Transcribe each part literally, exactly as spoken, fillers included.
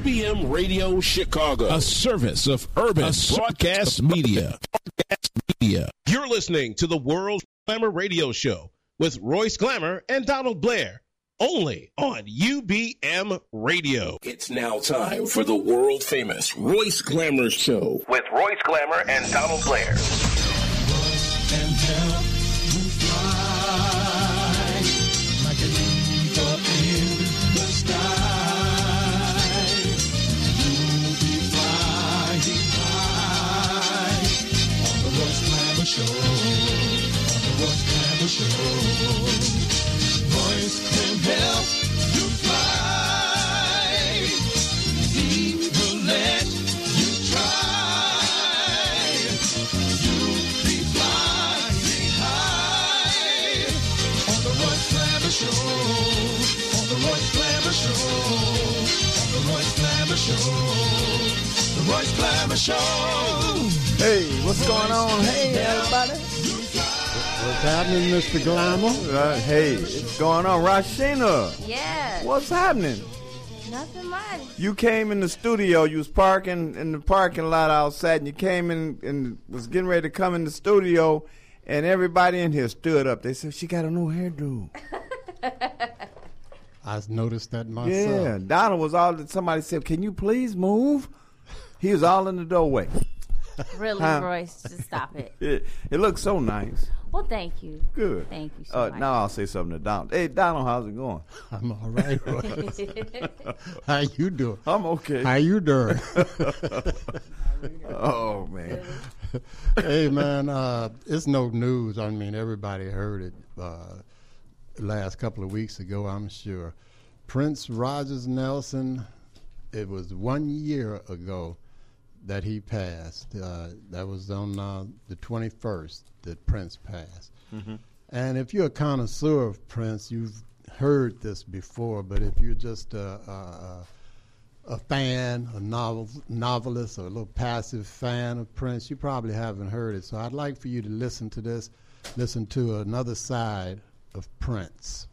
U B M Radio Chicago, a service of Urban Broadcast Media. You're listening to the World's Glamour Radio Show with Royce Glamour and Donald Blair, only on U B M Radio. It's now time for the world-famous Royce Glamour Show with Royce Glamour and Donald Blair. Show, on the Royce Glamour Show, Royce can help you fly. He will let you try. You'll be flying high on the Royce Glamour Show, on the Royce Glamour Show, on the Royce Glamour Show, the Royce Glamour Show. Hey, what's going on? Hey, everybody. What's happening, Mister Glamour? Uh, hey, what's going on? Rasheena. Yeah. What's happening? Nothing much. You came in the studio. You was parking in the parking lot outside, and you came in and was getting ready to come in the studio, and everybody in here stood up. They said, she got a new hairdo. I noticed that myself. Yeah, Donald was all, somebody said, can you please move? He was all in the doorway. Really, huh? Royce, just stop it. it. It looks so nice. Well, thank you. Good. Thank you so uh, much. Now I'll say something to Donald. Hey, Donald, how's it going? I'm all right, Royce. How you doing? I'm okay. How you doing? Oh, man. Hey, man, uh, it's no news. I mean, everybody heard it uh, last couple of weeks ago, I'm sure. Prince Rogers Nelson, it was one year ago that he passed. Uh, that was on uh, the twenty-first that Prince passed. Mm-hmm. And if you're a connoisseur of Prince, you've heard this before, but if you're just a, a, a fan, a novel, novelist, or a little passive fan of Prince, you probably haven't heard it. So I'd like for you to listen to this, listen to another side of Prince.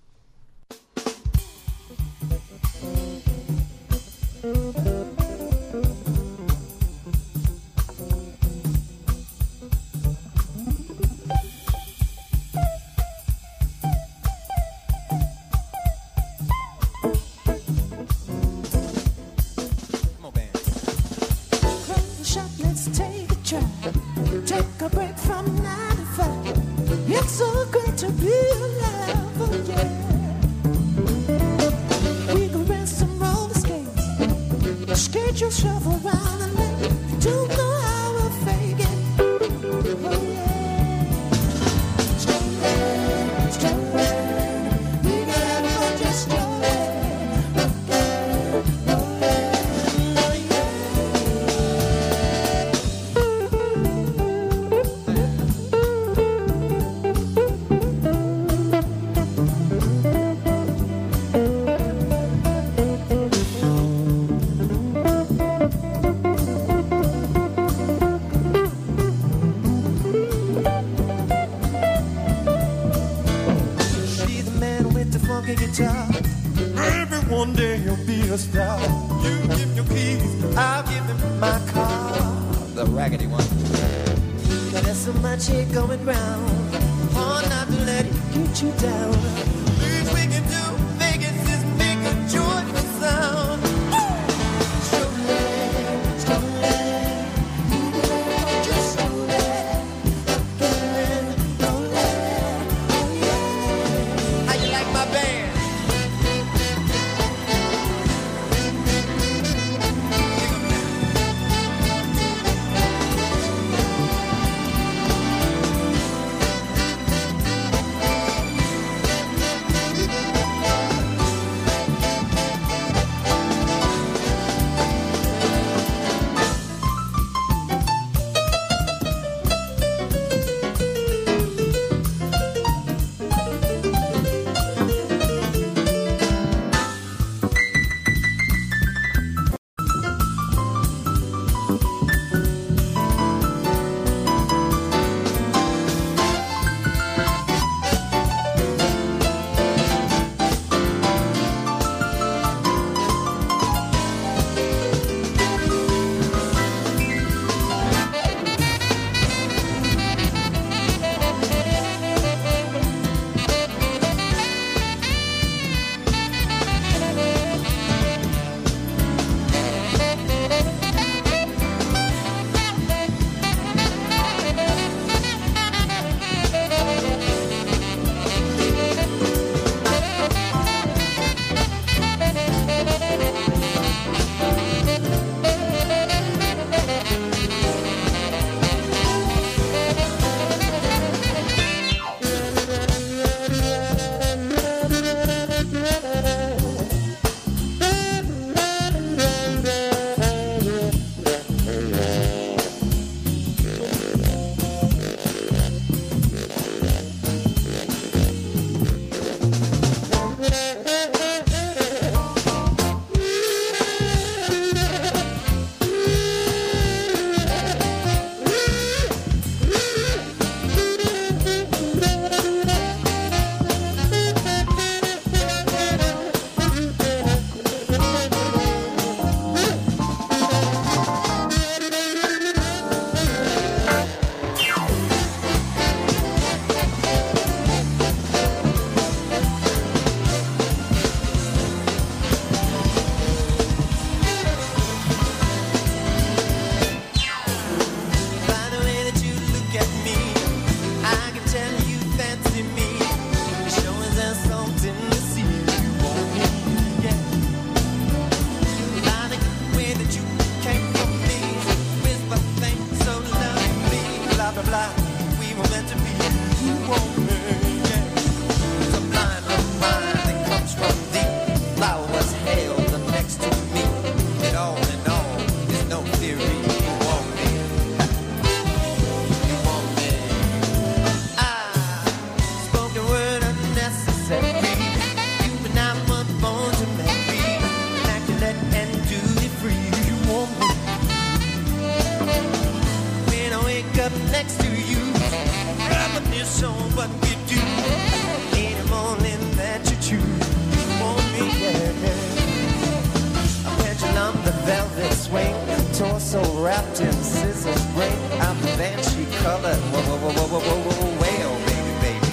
wrapped in sizzle gray. I'm banshee colored. Whoa, whoa, whoa, whoa, whoa, whoa, whoa, whale, baby, baby.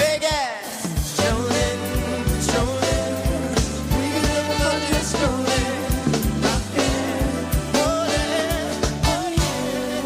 Big ass, strolling, strolling. We live on just strolling. Rockin', rollin', oh yeah.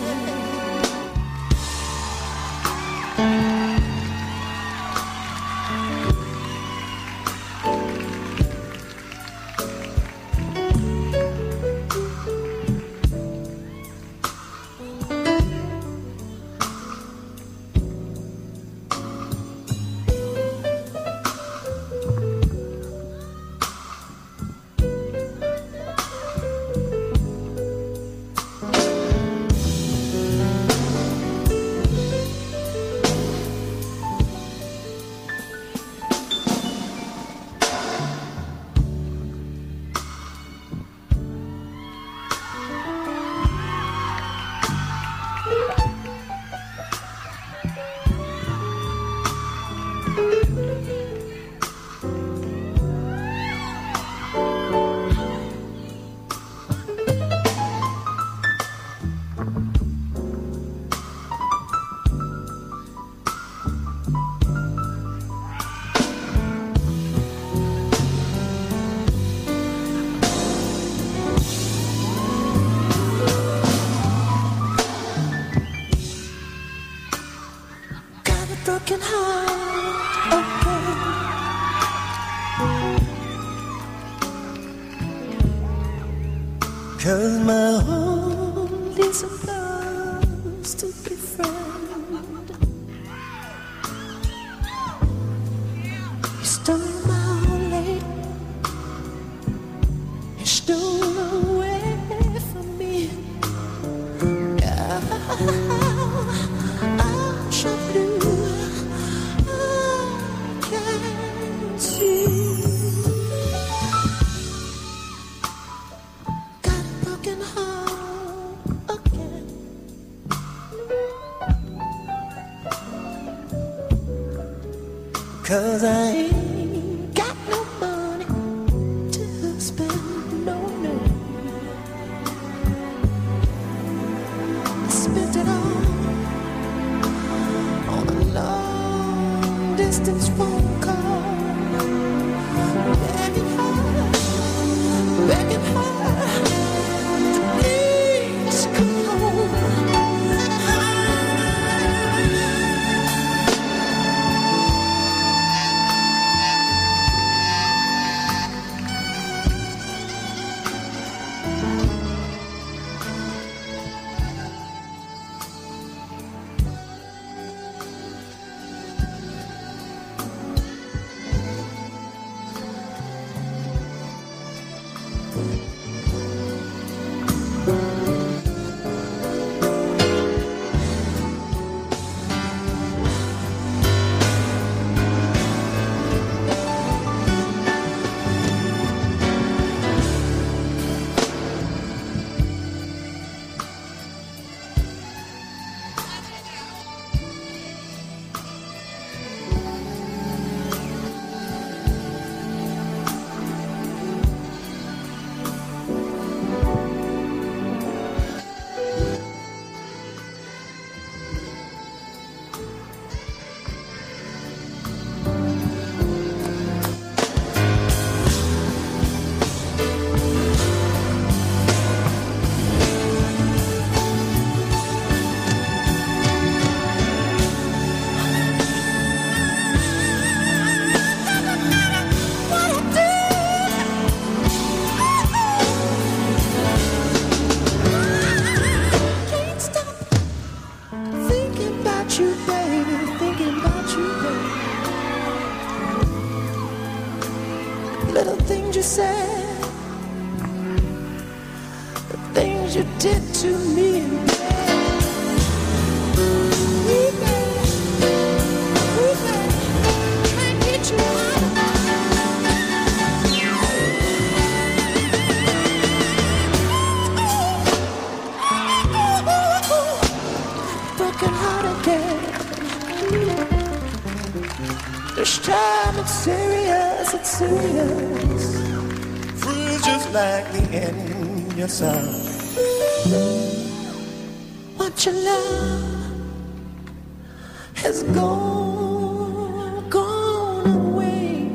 This time it's serious, it's serious. Free was just like the end in your sound. What you love has gone, gone away.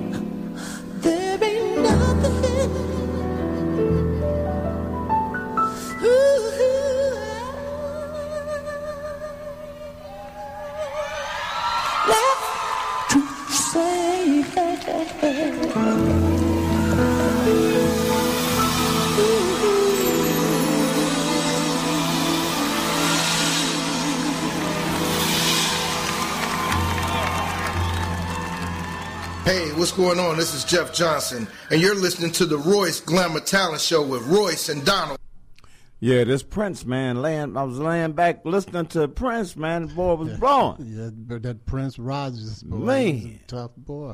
There ain't nothing. Ooh, left to say. Hey, what's going on? This is Jeff Johnson, and you're listening to the Royce Glamour Talent Show with Royce and Donald. Yeah, this Prince, man, laying, I was laying back listening to Prince, man. The boy was yeah. blowing. Yeah, but that Prince Rogers boy was a tough boy.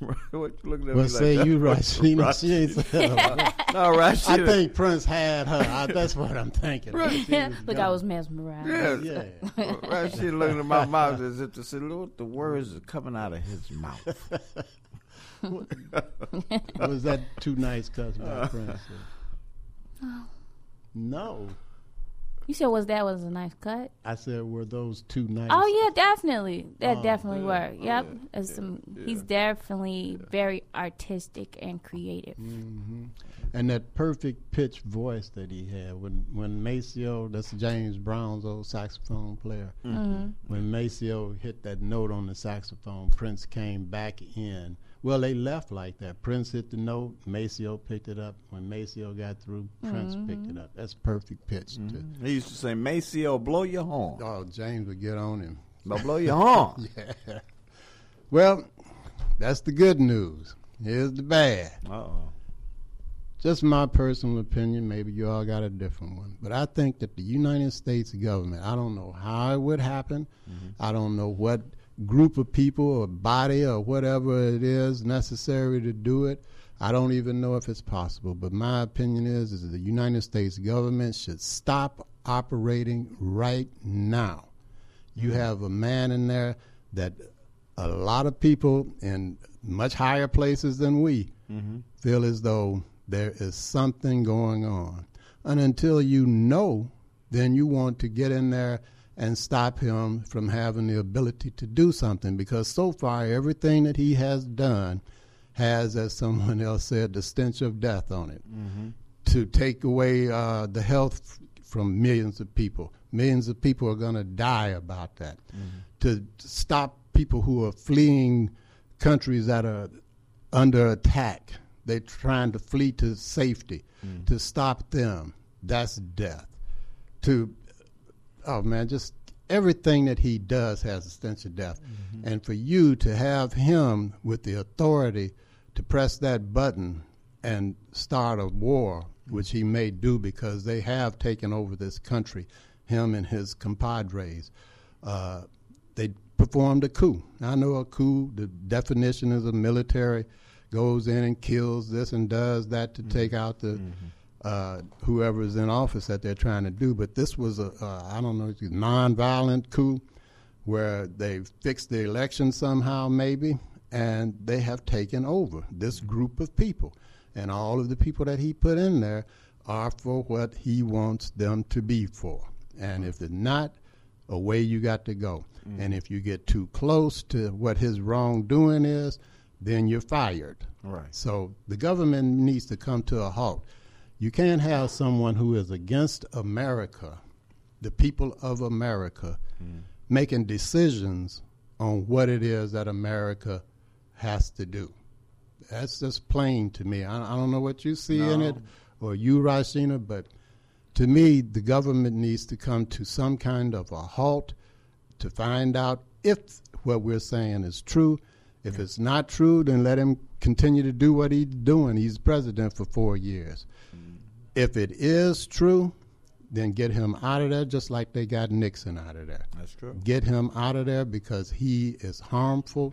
What you looking at well, me say like you, Rasheena. She ain't saying no, Rasheena. I think Prince had her. I, that's what I'm thinking. Look, I was mesmerized. Yeah, yeah. Well, Rasheena looking at my mouth as if to say, "Look, the words are coming out of his mouth." Was that too nice, cousin? Uh, Prince? No. No. You said was that was a nice cut? I said were those two nice? Oh yeah, definitely. That oh, definitely yeah, were. Yep. Yeah, some, yeah, he's definitely yeah. very artistic and creative. Mm-hmm. And that perfect pitch voice that he had when when Maceo, that's James Brown's old saxophone player. Mm-hmm. When Maceo hit that note on the saxophone, Prince came back in. Well, they left like that. Prince hit the note. Maceo picked it up. When Maceo got through, Prince mm-hmm. picked it up. That's perfect pitch. Mm-hmm. He used to say, "Maceo, blow your horn." Oh, James would get on him. Now blow your horn. Yeah. Well, that's the good news. Here's the bad. Uh-oh. Just my personal opinion. Maybe you all got a different one. But I think that the United States government, I don't know how it would happen. Mm-hmm. I don't know what group of people or body or whatever it is necessary to do it. I don't even know if it's possible, but my opinion is, is the United States government should stop operating right now. You have a man in there that a lot of people in much higher places than we mm-hmm. feel as though there is something going on. And until you know, then you want to get in there and stop him from having the ability to do something, because so far everything that he has done has, as someone else said, the stench of death on it, mm-hmm. to take away uh, the health f- from millions of people. Millions of people are going to die about that, mm-hmm. to stop people who are fleeing countries that are under attack. They're trying to flee to safety, mm-hmm. to stop them. That's death. To Oh, man, just everything that he does has a stench of death. Mm-hmm. And for you to have him with the authority to press that button and start a war, mm-hmm. which he may do because they have taken over this country, him and his compadres, uh, they performed a coup. I know a coup, the definition is a military, goes in and kills this and does that to mm-hmm. take out the... Mm-hmm. Uh, whoever is in office that they're trying to do. But this was a, uh, I don't know, nonviolent coup where they fixed the election somehow maybe, and they have taken over this group of people. And all of the people that he put in there are for what he wants them to be for. And if they're not, away you got to go. Mm. And if you get too close to what his wrongdoing is, then you're fired. Right. So the government needs to come to a halt. You can't have someone who is against America, the people of America, mm. making decisions on what it is that America has to do. That's just plain to me. I, I don't know what you see no. in it, or you, Rasheena, but to me, the government needs to come to some kind of a halt to find out if what we're saying is true. If it's not true, then let him continue to do what he's doing. He's president for four years. Mm-hmm. If it is true, then get him out of there, just like they got Nixon out of there. That's true. Get him out of there because he is harmful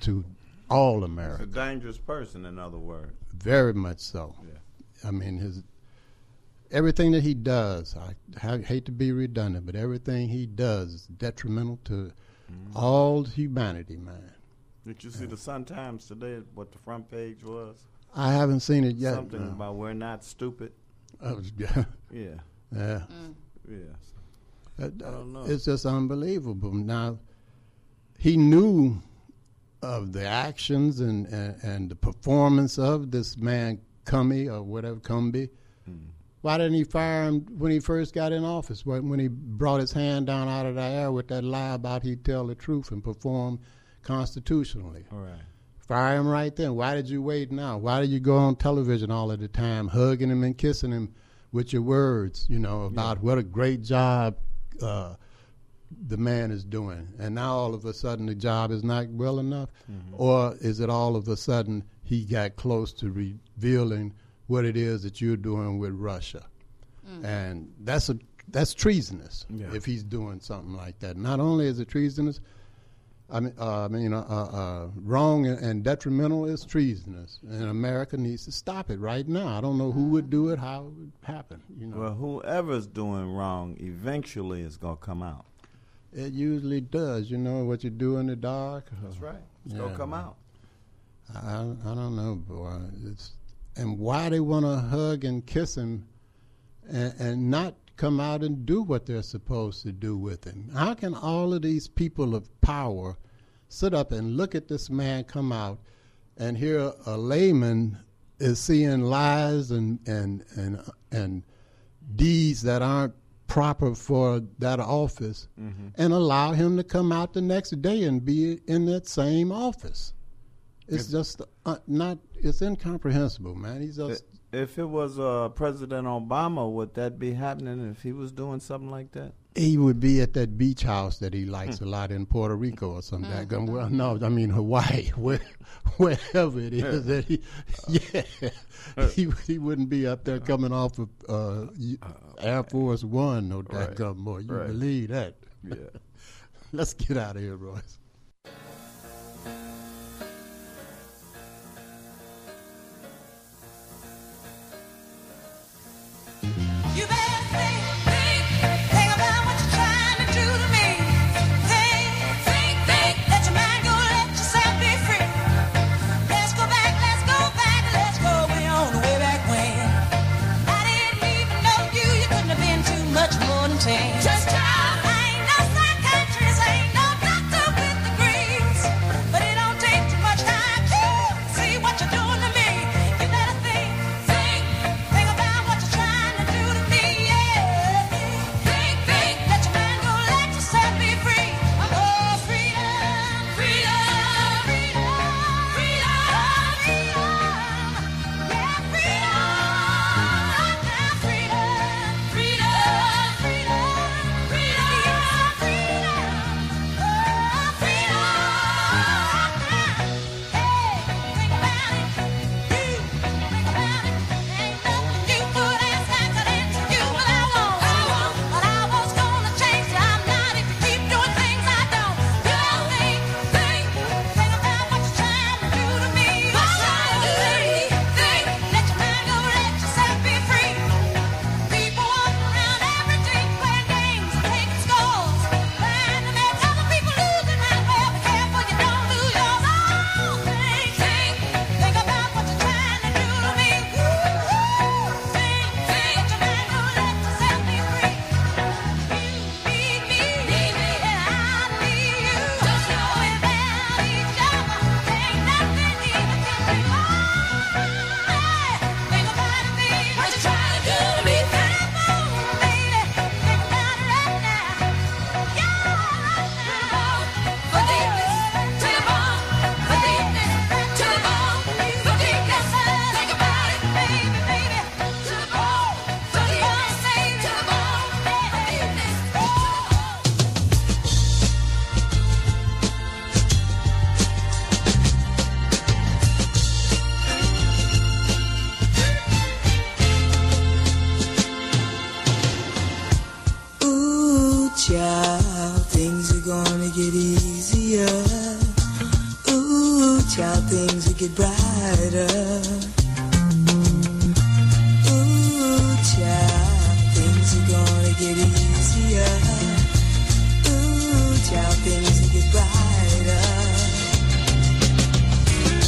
to all America. He's a dangerous person, in other words. Very much so. Yeah. I mean, his everything that he does, I, I hate to be redundant, but everything he does is detrimental to mm-hmm. all humanity, man. Did you see the Sun Times today, what the front page was? I haven't seen it yet. Something no. about we're not stupid. Oh, yeah. Yeah. Yeah. Mm. Yes. That, I don't know. It's just unbelievable. Now, he knew of the actions and, and, and the performance of this man, Cummey, or whatever, Cumbie. Mm. Why didn't he fire him when he first got in office, when, when he brought his hand down out of the air with that lie about he'd tell the truth and perform constitutionally? All right. Fire him right then. Why did you wait now? Why did you go on television all of the time, hugging him and kissing him with your words, you know, about yeah. what a great job uh, the man is doing? And now all of a sudden the job is not well enough? Mm-hmm. Or is it all of a sudden he got close to revealing what it is that you're doing with Russia? Mm-hmm. And that's a that's treasonous yeah. if he's doing something like that. Not only is it treasonous, I mean, uh, I mean, you know, uh, uh, wrong and detrimental is treasonous, and America needs to stop it right now. I don't know who would do it, how it would happen. You know, well, whoever's doing wrong eventually is gonna come out. It usually does. You know what you do in the dark. That's right. It's yeah. gonna come out. I I don't know, boy. It's and why they want to hug and kiss him, and, and not come out and do what they're supposed to do with him. How can all of these people of power sit up and look at this man come out, and here a layman is seeing lies and and and, and deeds that aren't proper for that office, mm-hmm. and allow him to come out the next day and be in that same office? It's if, just uh, not, it's incomprehensible, man. He's just... It, If it was uh, President Obama, would that be happening if he was doing something like that? He would be at that beach house that he likes a lot in Puerto Rico or something. Mm-hmm. Well, no, I mean Hawaii, where, wherever it is. that he, yeah, he he wouldn't be up there coming off of uh, Air Force One or that gum more. You right. believe that? Yeah. Let's get out of here, Royce.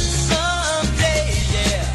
Someday, yeah.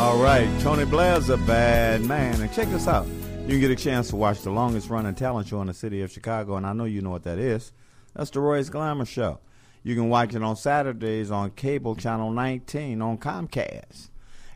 All right, Tony Blair's a bad man. And check this out. You can get a chance to watch the longest-running talent show in the city of Chicago, and I know you know what that is. That's the Royce Glamour Show. You can watch it on Saturdays on cable channel nineteen on Comcast.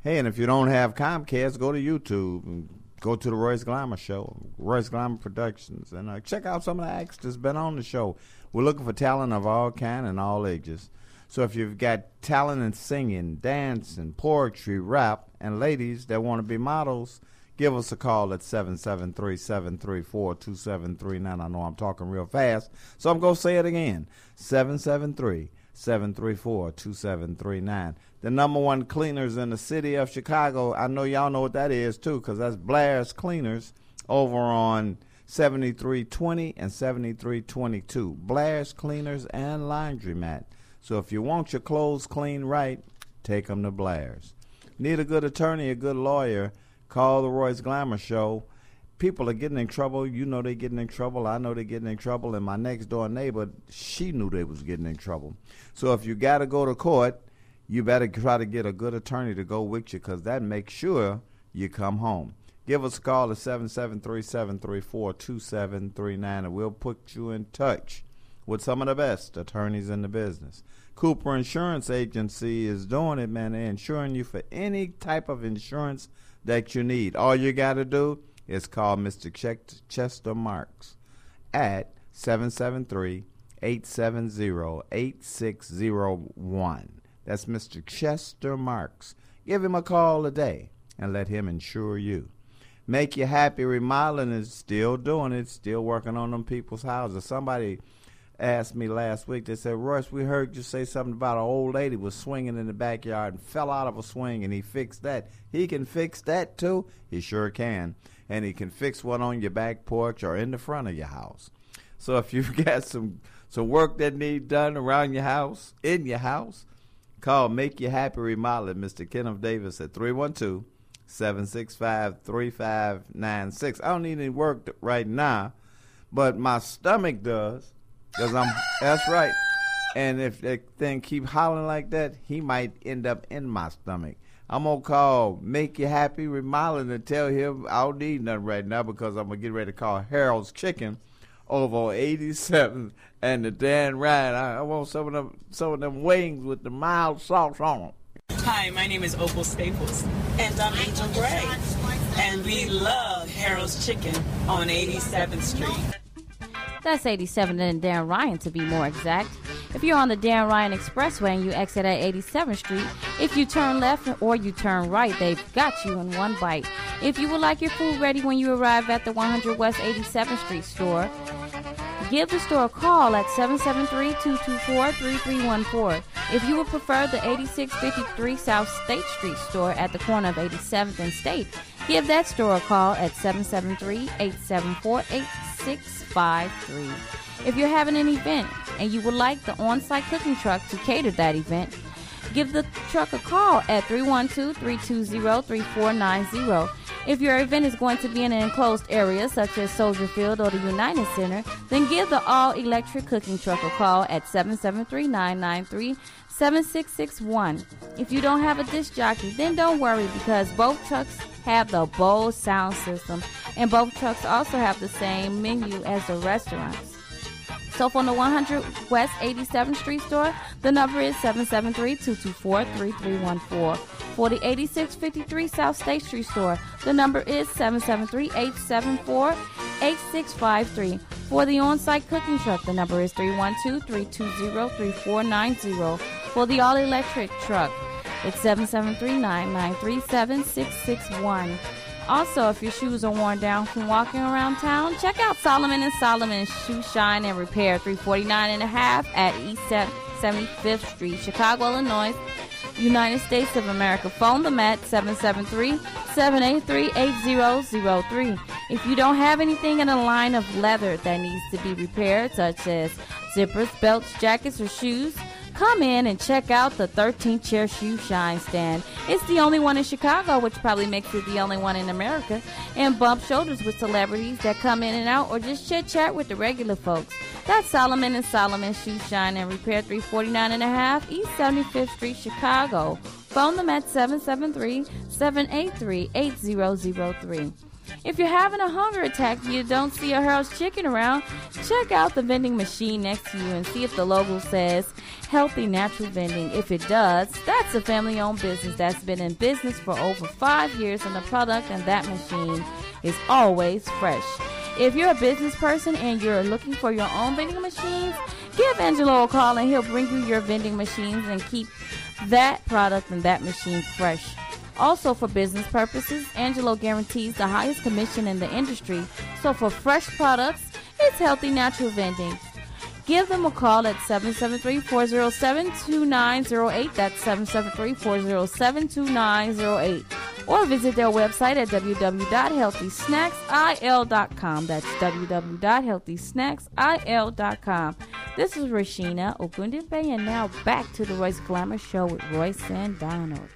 Hey, and if you don't have Comcast, go to YouTube and go to the Royce Glamour Show, Royce Glamour Productions, and uh, check out some of the acts that's been on the show. We're looking for talent of all kind and all ages. So if you've got talent in singing, dancing, poetry, rap, and ladies that want to be models, give us a call at seven seven three, seven three four, two seven three nine. I know I'm talking real fast, so I'm going to say it again. seven seven three, seven three four, two seven three nine. The number one cleaners in the city of Chicago. I know y'all know what that is, too, because that's Blair's Cleaners over on seventy-three twenty and seventy-three twenty-two. Blair's Cleaners and Laundromat. So if you want your clothes clean right, take them to Blair's. Need a good attorney, a good lawyer, call the Royce Glamour Show. People are getting in trouble. You know they're getting in trouble. I know they're getting in trouble. And my next-door neighbor, she knew they was getting in trouble. So if you got to go to court, you better try to get a good attorney to go with you, because that makes sure you come home. Give us a call at seven seven three, seven three four, two seven three nine, and we'll put you in touch with some of the best attorneys in the business. Cooper Insurance Agency is doing it, man. They're insuring you for any type of insurance that you need. All you got to do is call Mister Ch- Chester Marks at seven seven three, eight seven zero, eight six zero one. That's Mister Chester Marks. Give him a call today and let him insure you. Make You Happy Remodeling is still doing it, still working on them people's houses. Somebody asked me last week, they said, Royce, we heard you say something about an old lady was swinging in the backyard and fell out of a swing, and he fixed that. He can fix that too? He sure can. And he can fix one on your back porch or in the front of your house. So if you've got some, some work that needs done around your house, in your house, call Make You Happy Remodeling, Mister Kenneth Davis, at three one two, seven six five, three five nine six. I don't need any work right now, but my stomach does. Cause I'm, that's right. And if that thing keep hollering like that, he might end up in my stomach. I'm going to call Make You Happy Remodeling and tell him I don't need nothing right now, because I'm going to get ready to call Harold's Chicken over on eighty-seventh and the Dan Ryan. I, I want some of them some of them wings with the mild sauce on them. Hi, my name is Opal Staples. And I'm Angel Gray. And we love Harold's Chicken on eighty-seventh Street. That's eighty-seven and Dan Ryan, to be more exact. If you're on the Dan Ryan Expressway and you exit at eighty-seventh Street, if you turn left or you turn right, they've got you in one bite. If you would like your food ready when you arrive at the one hundred West eighty-seventh Street store, give the store a call at seven seven three, two two four, three three one four. If you would prefer the eighty-six fifty-three South State Street store at the corner of eighty-seventh and State, give that store a call at seven seven three, eight seven four, eight six five three. If you're having an event and you would like the on-site cooking truck to cater that event, give the truck a call at three one two, three two zero, three four nine zero. If your event is going to be in an enclosed area such as Soldier Field or the United Center, then give the all-electric cooking truck a call at seven seven three, nine nine three, seven six six one. If you don't have a disc jockey, then don't worry, because both trucks have the Bose sound system, and both trucks also have the same menu as the restaurants. So from the one hundred West eighty-seventh Street store, the number is seven seven three, two two four, three three one four. For the eighty-six fifty-three South State Street store, the number is seven seven three, eight seven four, eight six five three. For the on-site cooking truck, the number is three one two, three two zero, three four nine zero. For the all-electric truck, it's seven seven three, nine nine three, seven six six one. Also, if your shoes are worn down from walking around town, check out Solomon and Solomon Shoe Shine and Repair, three forty-nine and a half at East seventy-fifth Street, Chicago, Illinois, United States of America. Phone them at seven seven three, seven eight three, eight zero zero three. If you don't have anything in a line of leather that needs to be repaired, such as zippers, belts, jackets, or shoes, come in and check out the thirteenth Chair Shoe Shine Stand. It's the only one in Chicago, which probably makes it the only one in America, and bump shoulders with celebrities that come in and out, or just chit-chat with the regular folks. That's Solomon and Solomon Shoe Shine and Repair, three forty-nine and a half East seventy-fifth Street, Chicago. Phone them at seven seven three, seven eight three, eight zero zero three. If you're having a hunger attack and you don't see a Harold's Chicken around, check out the vending machine next to you and see if the logo says Healthy Natural Vending. If it does, that's a family-owned business that's been in business for over five years, and the product in that machine is always fresh. If you're a business person and you're looking for your own vending machines, give Angelo a call and he'll bring you your vending machines and keep that product and that machine fresh. Also, for business purposes, Angelo guarantees the highest commission in the industry. So for fresh products, it's Healthy Natural Vending. Give them a call at seven seven three, four zero seven, two nine zero eight. That's seven seven three, four zero seven, two nine zero eight. Or visit their website at w w w dot healthy snacks i l dot com. That's w w w dot healthy snacks i l dot com. This is Rasheena Ogundipe, and now back to the Royce Glamour Show with Royce and Donald.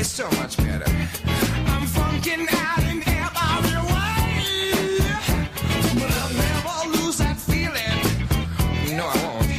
It's so much better. I'm funkin' out in every way, but I'll never lose that feeling. No, I won't.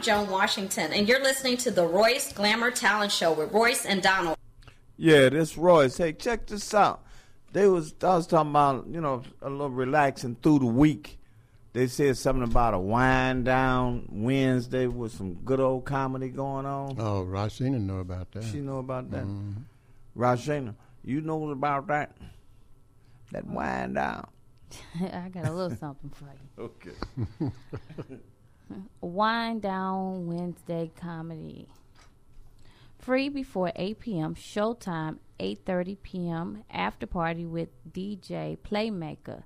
John Washington, and you're listening to the Royce Glamour Talent Show with Royce and Donald. Yeah, this Royce. Hey, check this out. They was I was talking about, you know, a little relaxing through the week. They said something about a wind down Wednesday with some good old comedy going on. Oh, Rasheena know about that. She know about that. Mm-hmm. Rasheena, you know about that? That wind down. I got a little something for you. Okay. Wind Down Wednesday comedy. Free before eight p.m. Showtime eight thirty p.m. After party with D J Playmaker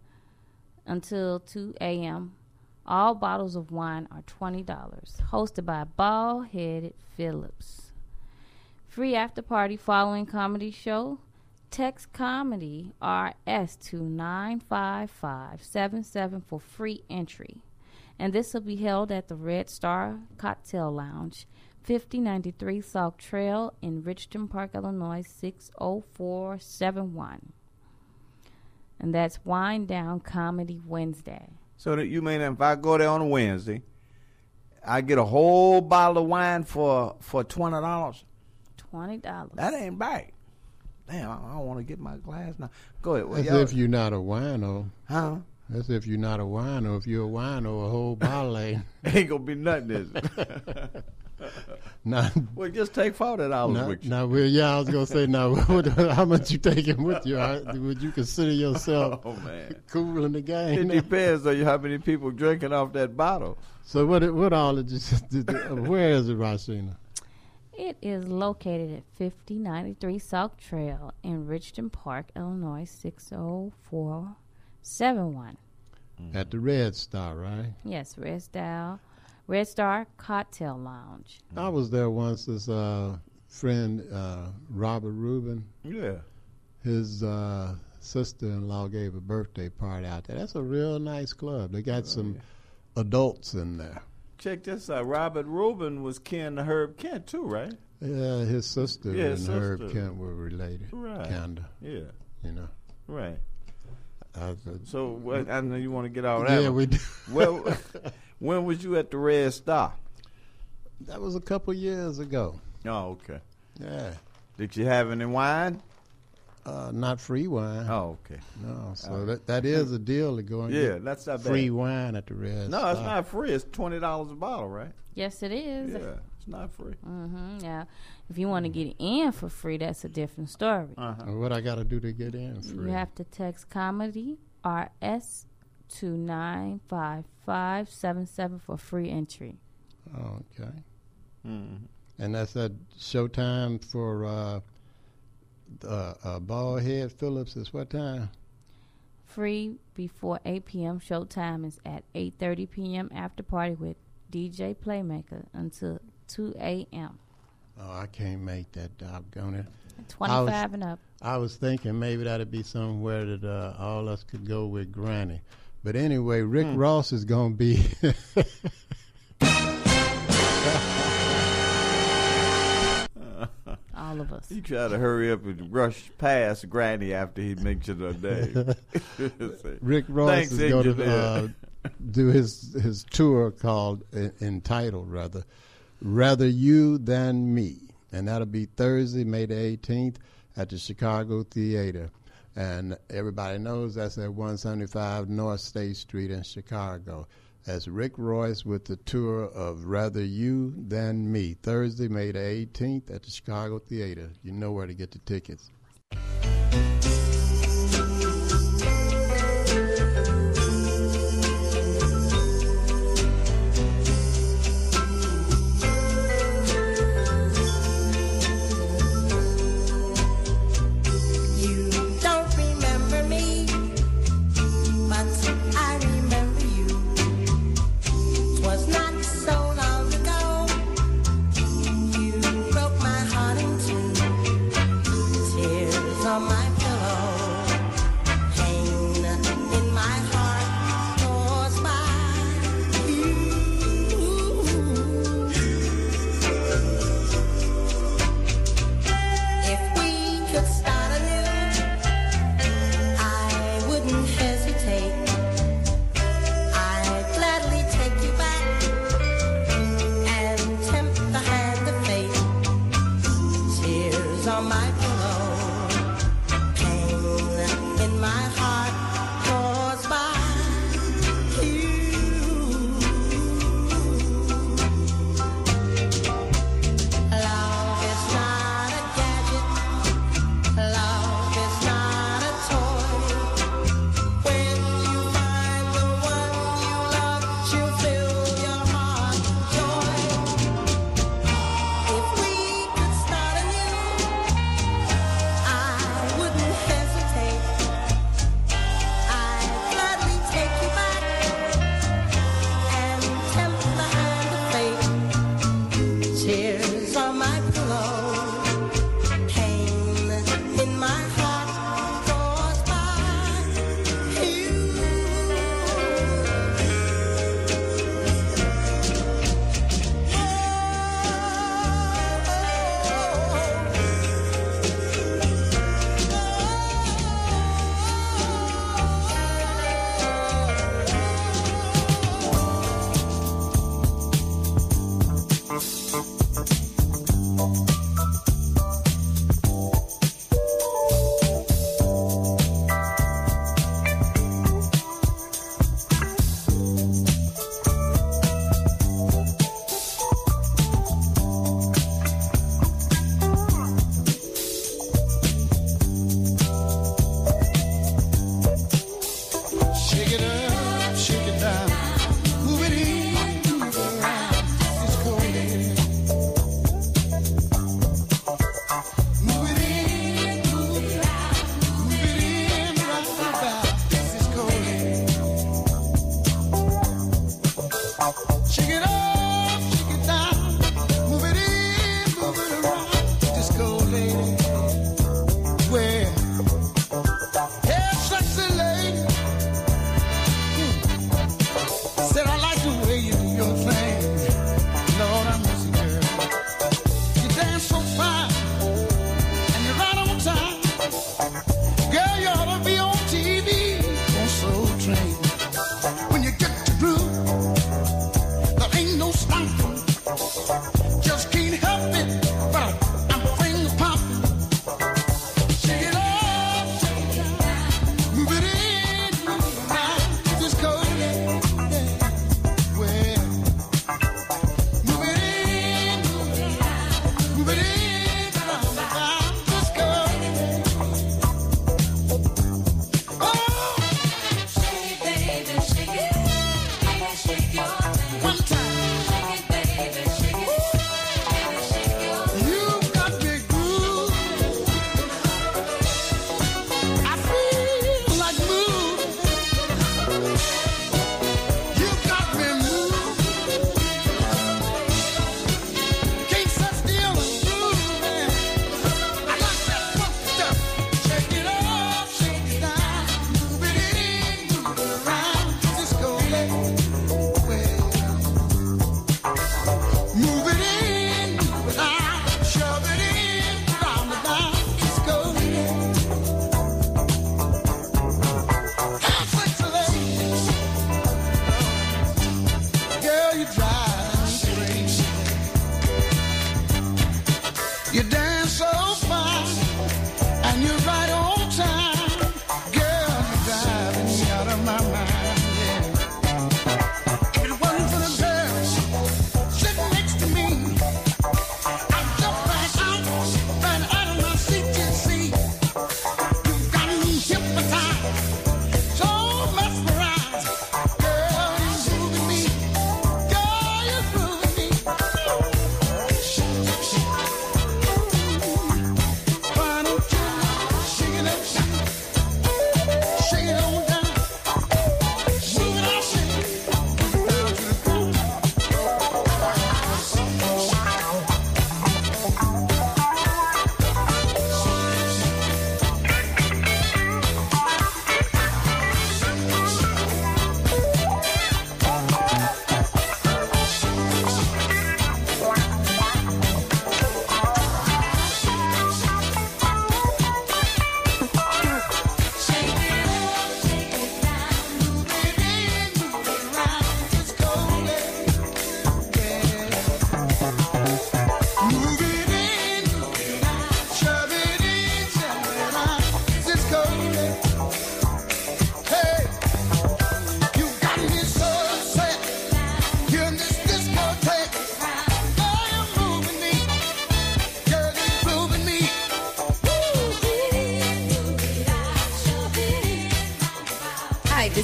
until two a.m. All bottles of wine are twenty dollars. Hosted by Bald Headed Phillips. Free after party following comedy show. Text comedy R S to nine five five seven seven for free entry. And this will be held at the Red Star Cocktail Lounge, fifty ninety-three Sauk Trail in Richardson Park, Illinois, six oh four seven one. And that's Wind Down Comedy Wednesday. So that you mean if I go there on a Wednesday, I get a whole bottle of wine for, for twenty dollars? twenty dollars. That ain't bad. Damn, I don't want to get my glass now. Go ahead. Well, As if you're not a wino. Huh? That's if you're not a wino. If you're a wino, a whole bottle ain't ain't gonna be nothing, is it? Nah. Well, just take four that hours nah, with you. Nah, well, yeah, I was gonna say now. Nah, how much you taking with you? I, would you consider yourself oh, man. cool in the game? It depends on how many people drinking off that bottle. So what? What all did you? Where is it, Rasheena? It is located at fifty ninety-three Sauk Trail in Richardson Park, Illinois, six oh four. Seven one. At the Red Star, right? Yes, Red Star, Red Star Cocktail Lounge. I was there once. This uh, friend uh, Robert Rubin. Yeah. His uh, sister-in-law gave a birthday party out there. That's a real nice club. They got oh, some yeah. adults in there. Check this out. Robert Rubin was kin to Herb Kent too, right? Yeah, his sister yeah, and sister. Herb Kent were related. Right. Kinda. Yeah. You know. Right. Uh, so what, I know you want to get all that. Yeah, we do. Well, when was you at the Red Star? That was a couple years ago. Oh, okay. Yeah. Did you have any wine? Uh, not free wine. Oh, okay. No, so uh, that that is a deal to go and yeah, get that's not free bad. wine at the Red no, Star. No, it's not free. It's twenty dollars a bottle, right? Yes, it is. Yeah, it's not free. Mm-hmm, yeah. If you want to get in for free, that's a different story. Uh-huh. What I got to do to get in free? You have to text comedy R S to nine five five seven seven for free entry. Okay. Mm-hmm. And that's at showtime for uh, uh, uh, Bald Head Phillips is what time? Free before eight p.m. Showtime is at eight thirty p.m. After party with D J Playmaker until two a.m. Oh, I can't make that. Doggone it. twenty-five was, and up. I was thinking maybe that'd be somewhere that uh, all us could go with Granny. But anyway, Rick mm. Ross is going to be. All of us. He tried to hurry up and rush past Granny after he mentioned her name. Rick Ross Thanks, is going to uh, do his, his tour called, uh, entitled rather, Rather You Than Me, and that'll be Thursday, May the eighteenth, at the Chicago Theater. And everybody knows that's at one seventy-five North State Street in Chicago. as Rick Royce with the tour of Rather You Than Me, Thursday, May the eighteenth at the Chicago Theater. You know where to get the tickets.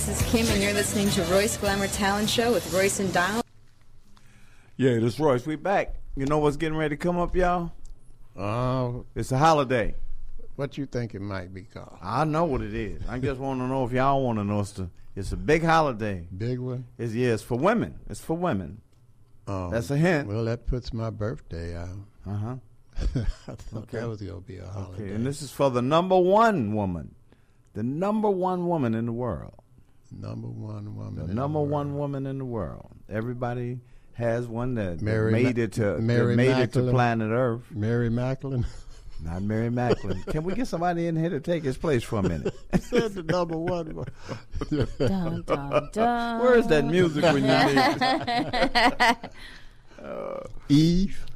This is Kim, and you're listening to Royce Glamour Talent Show with Royce and Donald. Yeah, this is Royce. We back. You know what's getting ready to come up, y'all? Uh, it's a holiday. What you think it might be called? I know what it is. I just want to know if y'all want to know. It's, the, it's a big holiday. Big one? It's, yeah, it's for women. It's for women. Um, That's a hint. Well, that puts my birthday out. Uh-huh. I thought okay. that was going to be a holiday. Okay. And this is for the number one woman. The number one woman in the world. Number one woman the in the world. The number one woman in the world. Everybody has one that Mary made Ma- it to Mary made Macklin. It to planet Earth. Mary Macklin. Not Mary Macklin. Can we get somebody in here to take his place for a minute? Said the number one woman. Dun, dun, dun. Where is that music when you need it? uh, Eve.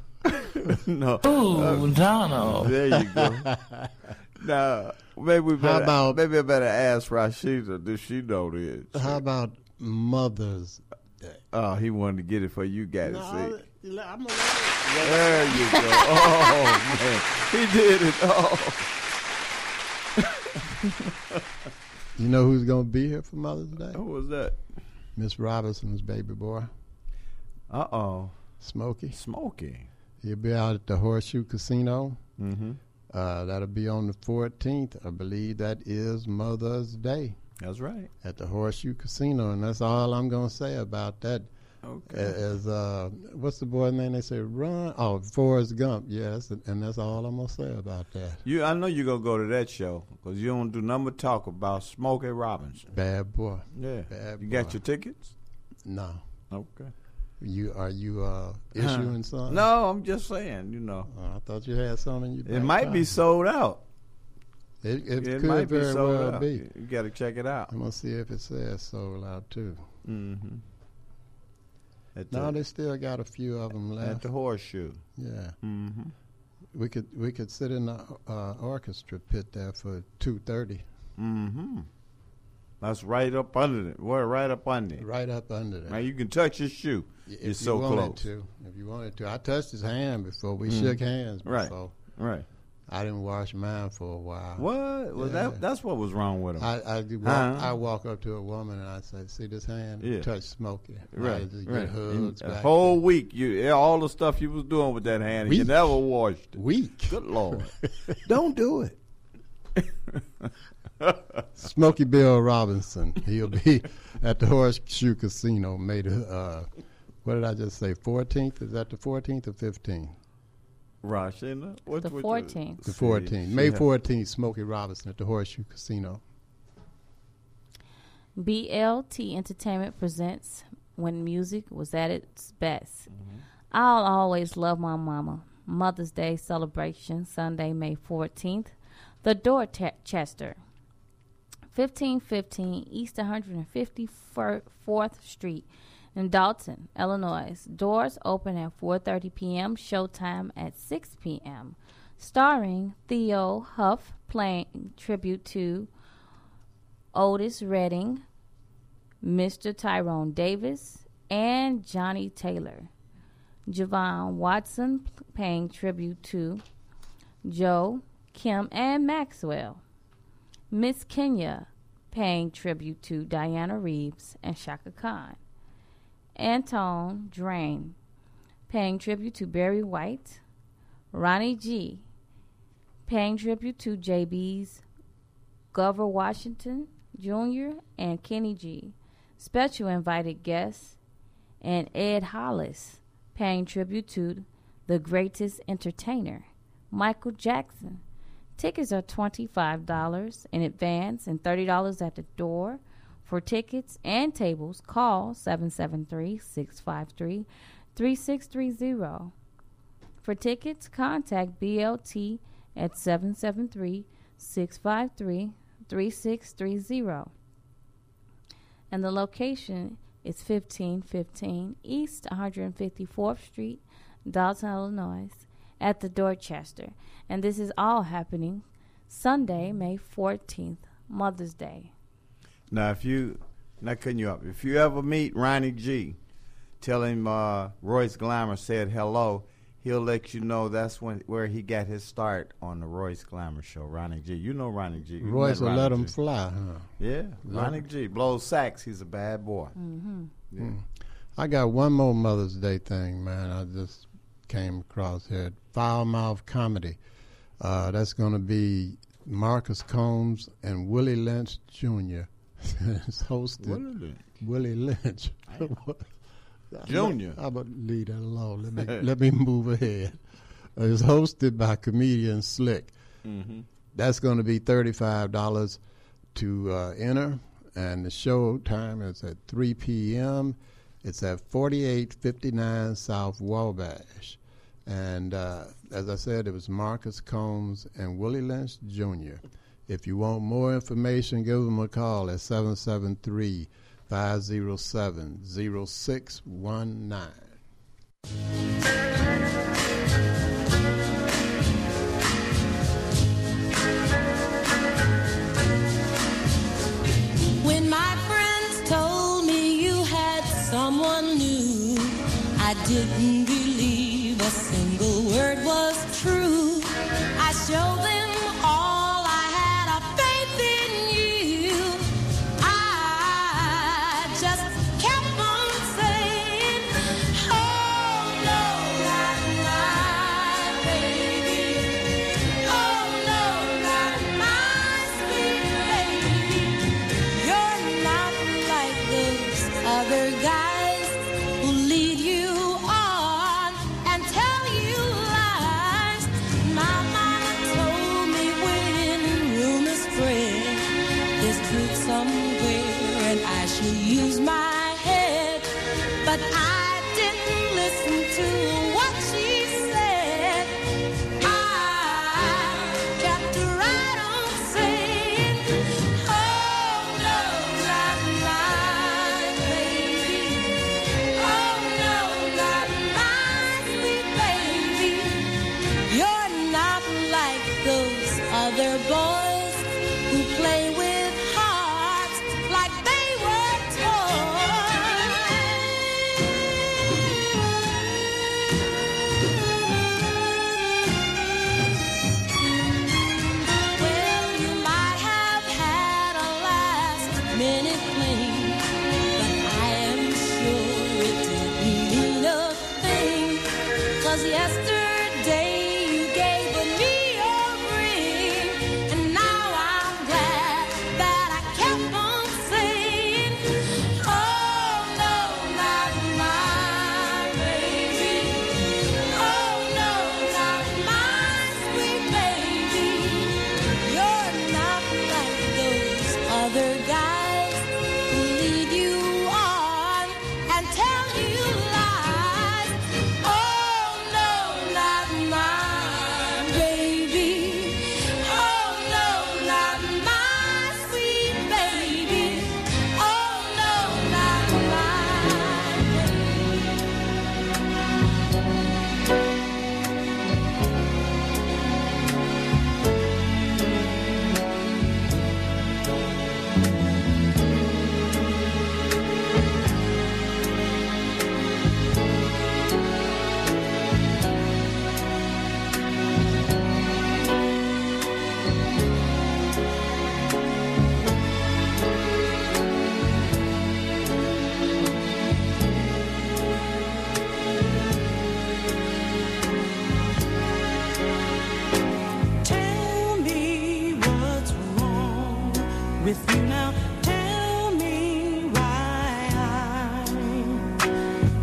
No. Ooh, uh, Donald. There you go. Now, maybe we better, about, maybe I better ask Rasheena, does she know this? How about Mother's Day? Oh, he wanted to get it for you guys. No, I'm there you go. Oh, man. He did it all. You know who's going to be here for Mother's Day? Who was that? Miss Robinson's baby boy. Uh-oh. Smokey. Smokey. He'll be out at the Horseshoe Casino. Mm-hmm. Uh, that'll be on the fourteenth. I believe that is Mother's Day. That's right. At the Horseshoe Casino, and that's all I'm going to say about that. Okay. As, uh, what's the boy's name? They say, Run. Oh, Forrest Gump. Yes, and, and that's all I'm going to say about that. You, I know you're going to go to that show because you don't do nothing but talk about Smokey Robinson. Bad boy. Yeah. Bad boy. You got your tickets? No. Okay. You are you uh, issuing huh. some? No, I'm just saying. You know, oh, I thought you had some in your back. It might time. be sold out. It, it, it could might very be sold well out. Be. You got to check it out. I'm gonna see if it says sold out too. Mm-hmm. At no, the, they still got a few of them left at the Horseshoe. Yeah. Mm-hmm. We could we could sit in the uh, orchestra pit there for two thirty. Mm-hmm. That's right up under it. We're right up under it. Right up under it. Now you can touch his shoe. If it's you so wanted close. To, if you wanted to. I touched his hand before. We mm. shook hands before. Right, right. I didn't wash mine for a while. What? Well, yeah. that, that's what was wrong with him. I I walk, uh-huh. I walk up to a woman and I say, see this hand? Yeah. Touch Smokey. Right, just right. Get hugs back the whole there. Week, you all the stuff you was doing with that hand, week. You never washed it. Week. Good Lord. Don't do it. Smokey Bill Robinson. He'll be at the Horseshoe Casino. Made uh, what did I just say? Fourteenth. Is that the fourteenth or fifteenth? Rasheena. The fourteenth. The fourteenth. May fourteenth. Smokey Robinson at the Horseshoe Casino. B L T Entertainment presents When Music Was at Its Best. Mm-hmm. I'll always love my mama. Mother's Day celebration Sunday, May fourteenth. The Dorchester. fifteen fifteen East one hundred fifty-fourth Street in Dalton, Illinois. Doors open at four thirty p.m. Showtime at six p.m. Starring Theo Huff, playing tribute to Otis Redding, Mister Tyrone Davis, and Johnny Taylor. Javon Watson paying tribute to Joe, Kim, and Maxwell. Miss Kenya paying tribute to Diana Reeves and Shaka Khan. Anton Drain paying tribute to Barry White. Ronnie G paying tribute to J B's Grover Washington Junior and Kenny G. Special invited guests and Ed Hollis paying tribute to the greatest entertainer, Michael Jackson. Tickets are twenty-five dollars in advance and thirty dollars at the door. For tickets and tables, call seven seven three, six five three, three six three zero. For tickets, contact B L T at seven seven three, six five three, three six three zero. And the location is fifteen fifteen East one hundred fifty-fourth Street, Dalton, Illinois, at the Dorchester. And this is all happening Sunday, May fourteenth, Mother's Day. Now, if you, not cutting you up, if you ever meet Ronnie G, tell him uh, Royce Glamour said hello. he'll let you know that's when where he got his start on the Royce Glamour Show. Ronnie G. You know Ronnie G. You Royce will Ronnie let G. him fly. Huh? Yeah, let Ronnie him. G. blows sacks. He's a bad boy. Mm-hmm. Yeah. Mm. I got one more Mother's Day thing, man. I just came across here. Foul Mouth Comedy. Uh, that's going to be Marcus Combs and Willie Lynch Junior It's hosted. Willie Lynch. Willie Lynch. Junior. I'm going to leave that alone. Let me, let me move ahead. Uh, it's hosted by comedian Slick. Mm-hmm. That's going to be thirty-five dollars to uh, enter, and the show time is at three p.m. It's at forty-eight fifty-nine South Wabash. And uh, as I said, it was Marcus Combs and Willie Lynch Junior If you want more information, give them a call at seven seven three, five oh seven, oh six one nine. When my friends told me you had someone new, I didn't believe a single word was true. I showed them all I had a faith in you. I just kept on saying, oh, no, not my baby. Oh, no, not my sweet baby. You're not like those other guys who lead you on and tell you lies. My mama told me when rumors spread, there's truth somewhere and I should use my head. But I didn't listen to what she said. I kept right on saying, oh, no, not my baby. Oh, no, not my sweet baby. You're not like those other boys who play with hearts like they were toys. Well, you might have had a last-minute fling, but I am sure it didn't mean a thing. 'Cause yesterday you gave me your ring, and now I'm glad that I kept on saying, oh, no, not my baby. Oh, no, not my sweet baby. You're not like those other guys who lead you on and tell you lies. Oh, no, not my baby. Oh, no, not my sweet baby. Oh, no, not my baby. Tell me what's wrong with you now. Tell me why I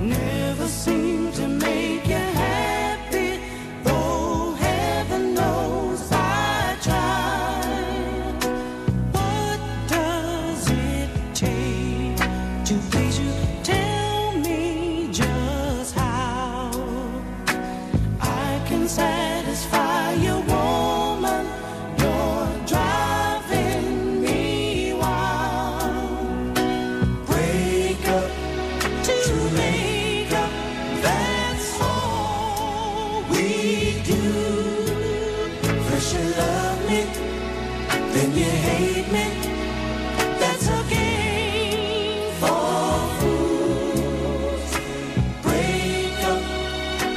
never seem to make you happy, though heaven knows I try. What does it take to please you? Tell me just how I can satisfy you, woman. You're driving me wild. Break up to make up. That's all we do. First you love me, then you hate me. That's a game for fools. Break up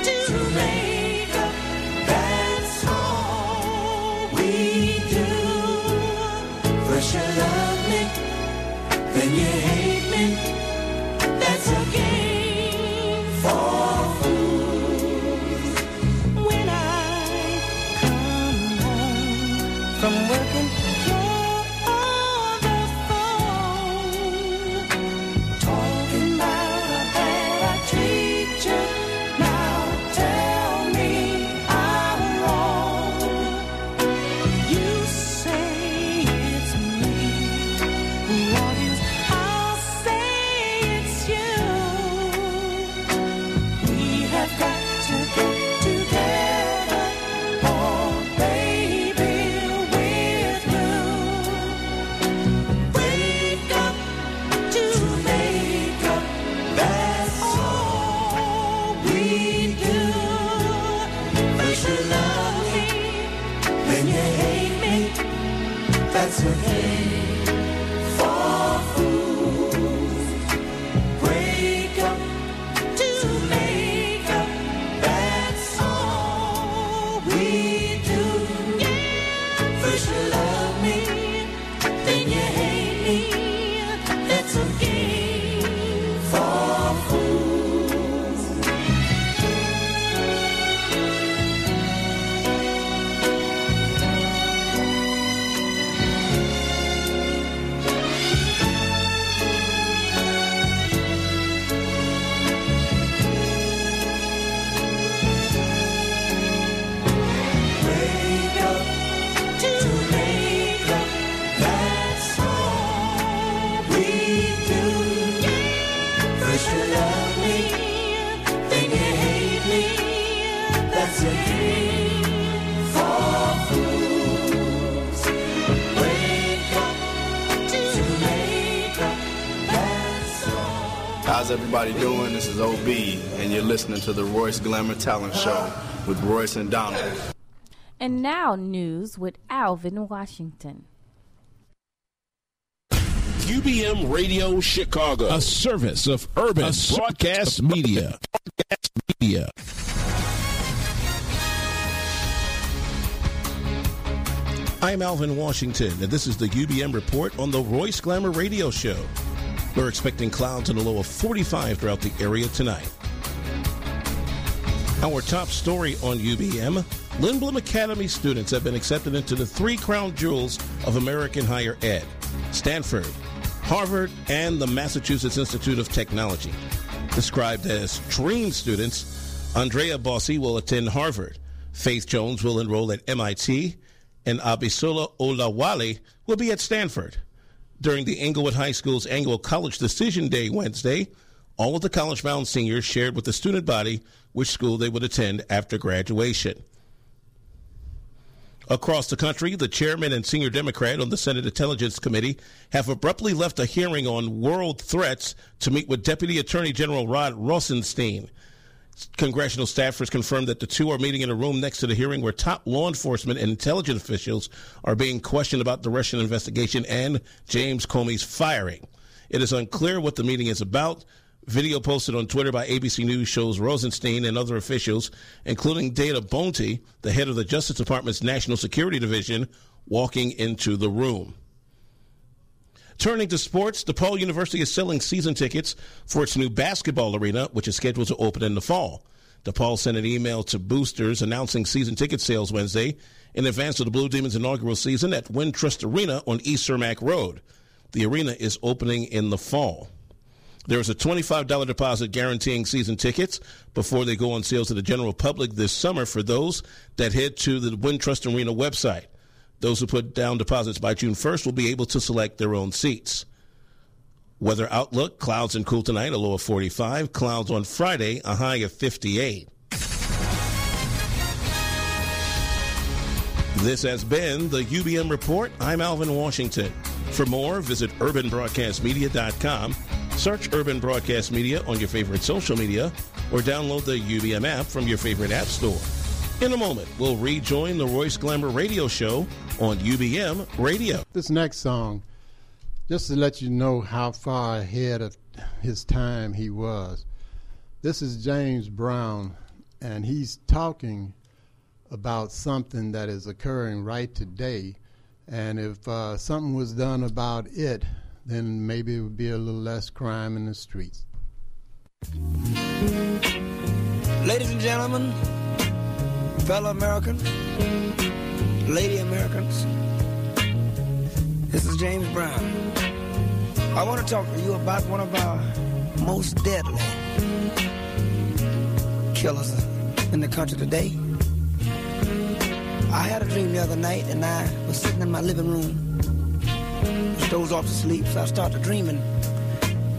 to make from working on the phone, talking about how bad I treat you. Now tell me I'm wrong. You say it's me who argues, I'll say it's you. We have got to get together, oh baby, we're through. Wake up to make up, that's all we do. First you love me, then you hate me, that's okay, for fools. Break up to make up, that's all we do. First you love me, then you hate me, that's okay, for fools. Break up to make up, that's all we do. First you love me, then you hate me, that's okay, for fools. Break up to make up, that's all. How's everybody doing? This is O B, and you're listening to the Royce Glamour Talent Show with Royce and Donald. And now news with Alvin Washington. U B M Radio Chicago, a service of Urban Broadcast Media. Broadcast Media. I'm Alvin Washington, and this is the U B M Report on the Royce Glamour Radio Show. We're expecting clouds and a low of forty-five throughout the area tonight. Our top story on U B M, Lindblom Academy students have been accepted into the three crown jewels of American higher ed: Stanford, Harvard, and the Massachusetts Institute of Technology. Described as dream students, Andrea Bossi will attend Harvard, Faith Jones will enroll at M I T, and Abisola Olawali will be at Stanford. During the Englewood High School's annual College Decision Day Wednesday, all of the college-bound seniors shared with the student body which school they would attend after graduation. Across the country, the chairman and senior Democrat on the Senate Intelligence Committee have abruptly left a hearing on world threats to meet with Deputy Attorney General Rod Rosenstein. Congressional staffers confirmed that the two are meeting in a room next to the hearing where top law enforcement and intelligence officials are being questioned about the Russian investigation and James Comey's firing. It is unclear what the meeting is about. Video posted on Twitter by A B C News shows Rosenstein and other officials, including Dana Boente, the head of the Justice Department's National Security Division, walking into the room. Turning to sports, DePaul University is selling season tickets for its new basketball arena, which is scheduled to open in the fall. DePaul sent an email to boosters announcing season ticket sales Wednesday in advance of the Blue Demons' inaugural season at Wintrust Arena on East Cermak Road. The arena is opening in the fall. There is a twenty-five dollars deposit guaranteeing season tickets before they go on sale to the general public this summer for those that head to the Wintrust Arena website. Those who put down deposits by June first will be able to select their own seats. Weather outlook, clouds and cool tonight, a low of forty-five. Clouds on Friday, a high of fifty-eight. This has been the U B M Report. I'm Alvin Washington. For more, visit urban broadcast media dot com. Search Urban Broadcast Media on your favorite social media or download the U B M app from your favorite app store. In a moment, we'll rejoin the Royce Glamour Radio Show on U B M Radio. This next song, just to let you know how far ahead of his time he was. This is James Brown, and he's talking about something that is occurring right today. And if uh, something was done about it, then maybe it would be a little less crime in the streets. Ladies and gentlemen, fellow Americans, lady Americans, This is James Brown. I want to talk to you about one of our most deadly killers in the country today. I had a dream the other night, and I was sitting in my living room. I dozed off to sleep, so I started dreaming.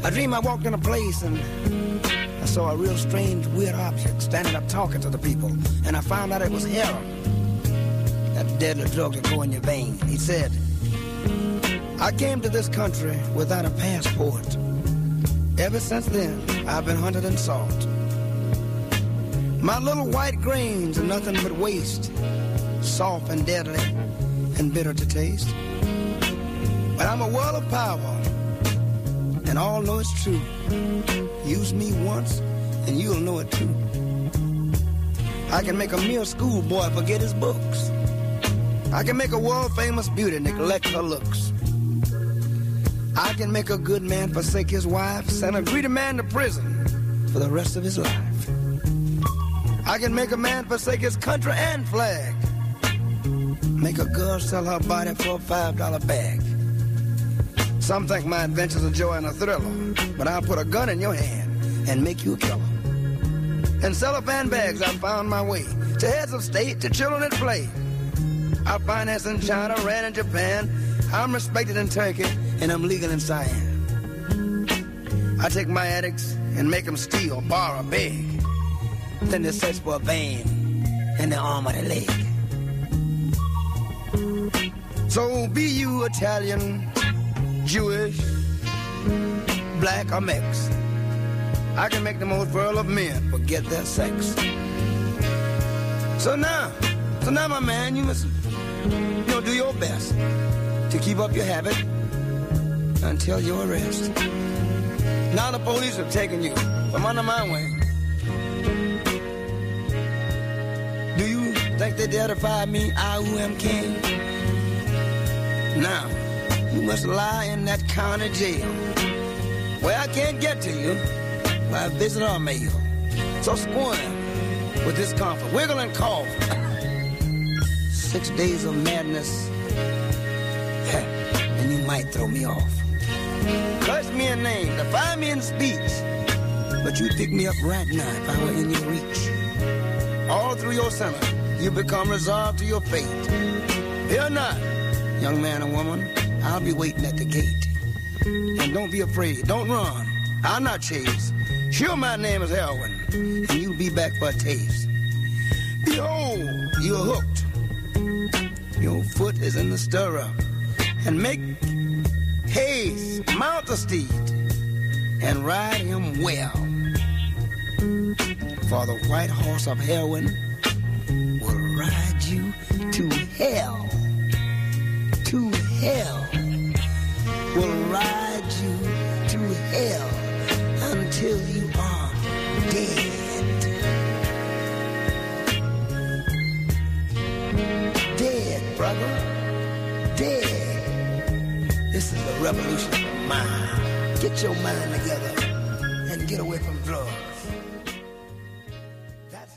I dreamed I walked in a place, and I saw a real strange, weird object standing up talking to the people. And I found out it was heroin, that deadly drug that go in your vein. He said, I came to this country without a passport. Ever since then, I've been hunted and sought. My little white grains are nothing but waste, soft and deadly and bitter to taste. But I'm a world of power, and all know it's true. Use me once, and you'll know it too. I can make a mere schoolboy forget his books. I can make a world-famous beauty neglect her looks. I can make a good man forsake his wife, send a greedy man to prison for the rest of his life. I can make a man forsake his country and flag, make a girl sell her body for a five dollar bag. Some think my adventures are joy and a thriller, but I'll put a gun in your hand and make you a killer. In cellophane bags, I found my way to heads of state, to children at play. I finance in China, ran in Japan. I'm respected in Turkey, and I'm legal in Siam. I take my addicts and make them steal, borrow, beg. Then they search for a vein in the arm of the leg. So be you Italian, Jewish, black, or Mex, I can make the most world of men forget their sex. So now, so now, my man, you must, you know, do your best to keep up your habit until your arrest. Now the police have taken you from under my wing. Do you think they dare defy me, I who am king? Now, you must lie in that county jail where I can't get to you by visit or mail. So squirm with discomfort, wiggle and cough. Six days of madness, and you might throw me off. Curse me in name, defy me in speech, but you pick me up right now if I were in your reach. All through your summer, you become resolved to your fate. Fear not, young man or woman, I'll be waiting at the gate. And don't be afraid, don't run, I'll not chase. Sure, my name is Elwin, and you'll be back for a taste. Behold, you're hooked. Your foot is in the stirrup, and make haste, mount the steed, and ride him well. For the white horse of heroin will ride you to hell, to hell, will ride you to hell until you are dead. Dead. This is a revolution of mind. Get your mind together and get away from drugs. That's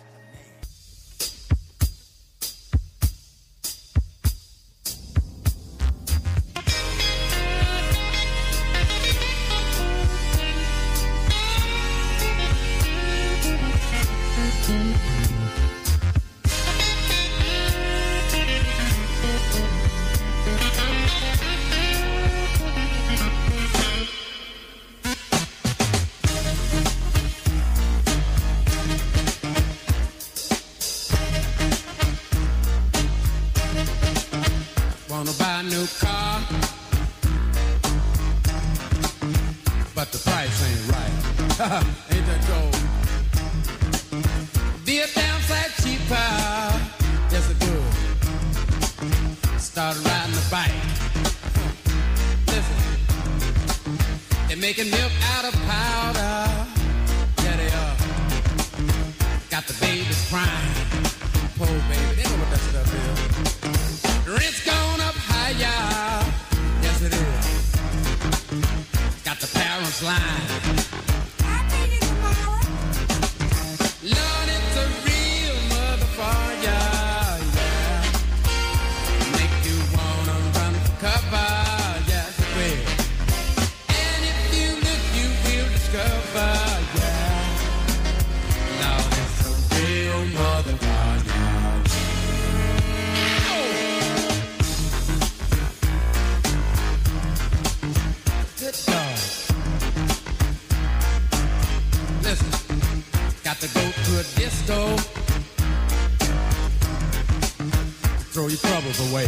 throw your troubles away.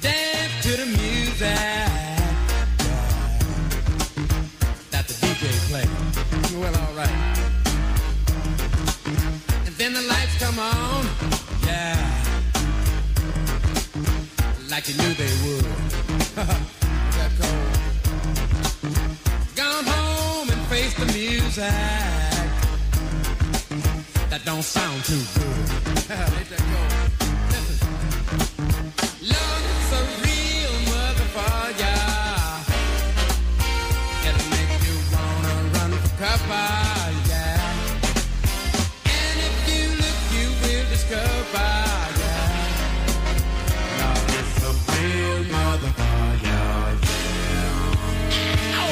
Dance to the music that the D J plays. Well, all right. And then the lights come on, yeah, like you knew they would. That cold. Gone home and face the music that don't sound too good. Ain't that cold? Listen. Love's a real motherfucker. It'll make you wanna run for cover, yeah. And if you look, you will discover, yeah. Love is a real motherfucker, yeah. Oh!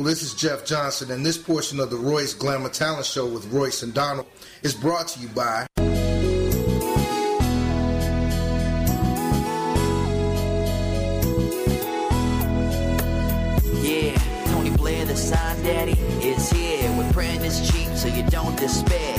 This is Jeff Johnson, and this portion of the Royce Glamour Talent Show with Royce and Donald is brought to you by Yeah, Tony Blair, the sign daddy, is here. When printing is cheap, so you don't despair.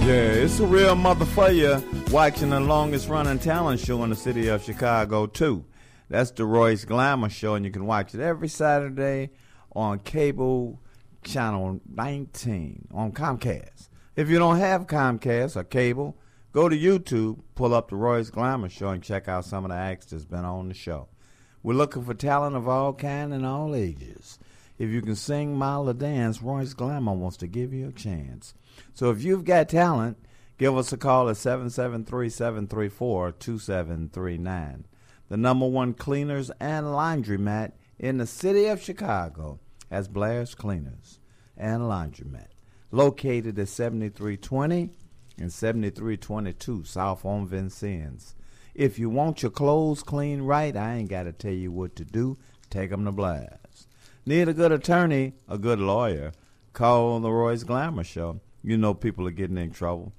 Yeah, it's a real motherfucker watching the longest-running talent show in the city of Chicago, too. That's the Royce Glamour Show, and you can watch it every Saturday on cable channel nineteen on Comcast. If you don't have Comcast or cable, go to YouTube, pull up the Royce Glamour Show, and check out some of the acts that's been on the show. We're looking for talent of all kinds and all ages. If you can sing, model, or dance, Royce Glamour wants to give you a chance. So if you've got talent, give us a call at seven seven three, seven three four, two seven three nine. The number one cleaners and laundromat in the city of Chicago as Blair's Cleaners and Laundromat. Located at seventy-three twenty and seventy-three twenty-two South on Vincennes. If you want your clothes clean right, I ain't got to tell you what to do. Take them to Blair's. Need a good attorney, a good lawyer, call on the Royce Glamour Show. You know people are getting in trouble.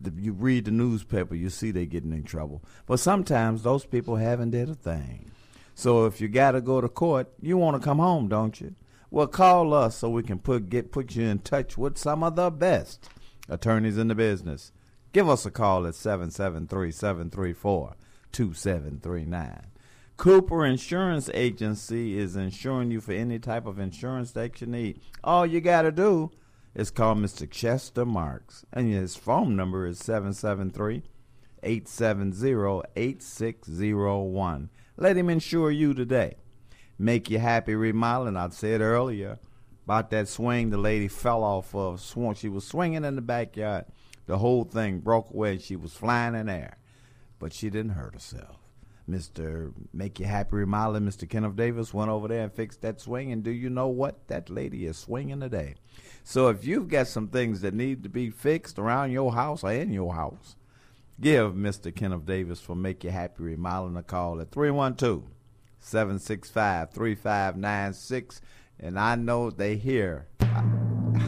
the, you read the newspaper, you see they're getting in trouble. But sometimes those people haven't did a thing. So if you got to go to court, you want to come home, don't you? Well, call us so we can put get put you in touch with some of the best attorneys in the business. Give us a call at seven seven three, seven three four, two seven three nine. Cooper Insurance Agency is insuring you for any type of insurance that you need. All you got to do is call Mister Chester Marks, and his phone number is seven seven three, eight seven zero, eight six zero one. Let him insure you today. Make you happy remodeling. I said earlier about that swing the lady fell off of. She was swinging in the backyard. The whole thing broke away, and she was flying in air. But she didn't hurt herself. Mister Make You Happy Remodeling, Mister Kenneth Davis, went over there and fixed that swing. And do you know what? That lady is swinging today. So if you've got some things that need to be fixed around your house or in your house, give Mister Kenneth Davis for Make You Happy Remodeling a call at three one two, seven six five, three five nine six. And I know they hear.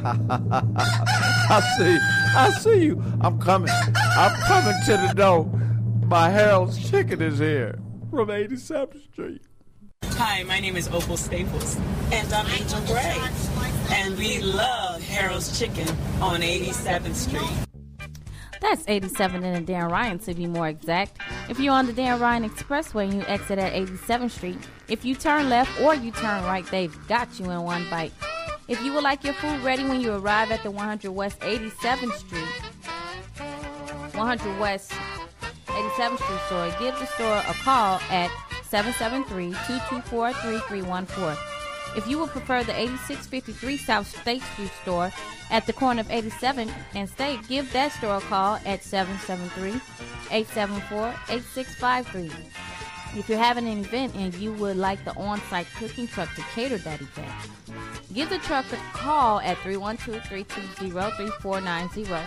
I see you. I see you. I'm coming. I'm coming to the door. My Harold's Chicken is here from eighty-seventh Street. Hi, my name is Opal Staples. And I'm Angel Gray. And we love Harold's Chicken on eighty-seventh Street. That's eighty-seven and the Dan Ryan, to be more exact. If you're on the Dan Ryan Expressway and you exit at eighty-seventh Street, if you turn left or you turn right, they've got you in one bite. If you would like your food ready when you arrive at the one hundred West eighty-seventh Street, one hundred West eighty-seventh Street store, give the store a call at seven seven three, two two four, three three one four. If you would prefer the eighty-six fifty-three South State Street store at the corner of eighty-seventh and State, give that store a call at seven seven three, eight seven four, eight six five three. If you're having an event and you would like the on-site cooking truck to cater that event, give the truck a call at three one two, three two zero, three four nine zero.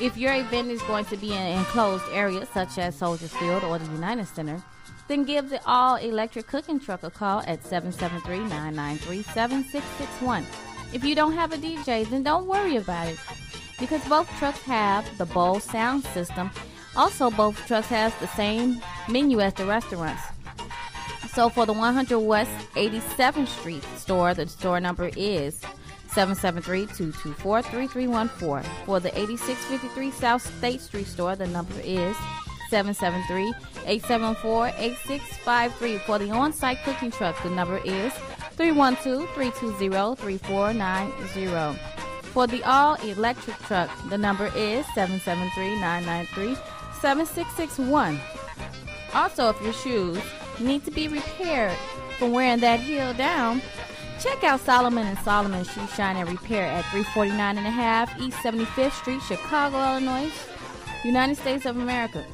If your event is going to be in an enclosed area such as Soldiers Field or the United Center, then give the all-electric cooking truck a call at seven seven three, nine nine three, seven six six one. If you don't have a D J, then don't worry about it, because both trucks have the Bose sound system. Also, both trucks have the same menu as the restaurants. So for the one hundred West eighty-seventh Street store, the store number is seven seven three, two two four, three three one four. For the eighty-six fifty-three South State Street store, the number is seven seven three, eight seven four, eight six five three. For the on-site cooking truck, the number is three one two, three two zero, three four nine zero. For the all-electric truck, the number is seven seven three, nine nine three, seven six six one. Also, if your shoes need to be repaired from wearing that heel down, check out Solomon and Solomon Shoe Shine and Repair at three forty-nine and a half East seventy-fifth Street, Chicago, Illinois, United States of America.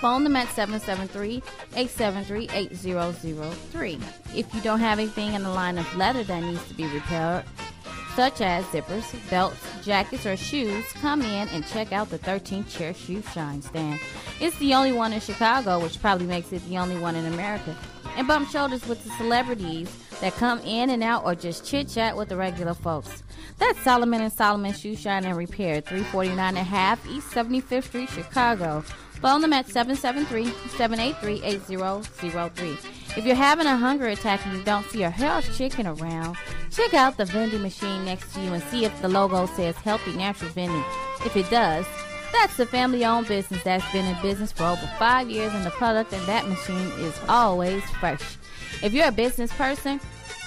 Phone them at seven seven three, eight seven three, eight zero zero three. If you don't have anything in the line of leather that needs to be repaired, such as zippers, belts, jackets, or shoes, come in and check out the thirteen chair Shoe Shine stand. It's the only one in Chicago, which probably makes it the only one in America. And bump shoulders with the celebrities that come in and out or just chit-chat with the regular folks. That's Solomon and Solomon Shoe Shine and Repair, three forty-nine and a half East seventy-fifth Street, Chicago. Phone them at seven seven three, seven eight three, eight zero zero three. If you're having a hunger attack and you don't see a Harold's Chicken around, check out the vending machine next to you and see if the logo says Healthy Natural Vending. If it does, that's the family-owned business that's been in business for over five years, and the product in that machine is always fresh. If you're a business person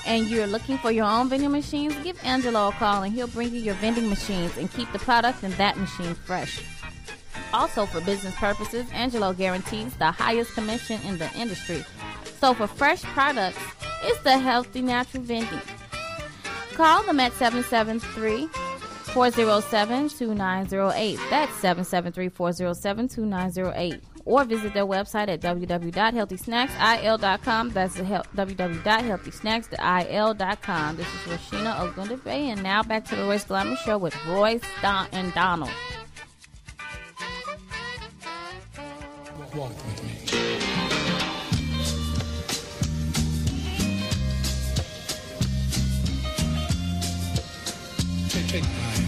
and you're looking for your own vending machines, give Angelo a call and he'll bring you your vending machines and keep the product in that machine fresh. Also, for business purposes, Angelo guarantees the highest commission in the industry. So for fresh products, it's the Healthy Natural Vending. Call them at seven seven three, four zero seven, two nine zero eight. That's seven seven three, four zero seven, two nine zero eight. Or visit their website at w w w dot healthy snacks i l dot com. That's w w w dot healthy snacks i l dot com. This is Rasheena Ogundabe, and now back to the Royce Glamour Show with Royce Don, and Donald. Walk with me. Take, take my hand.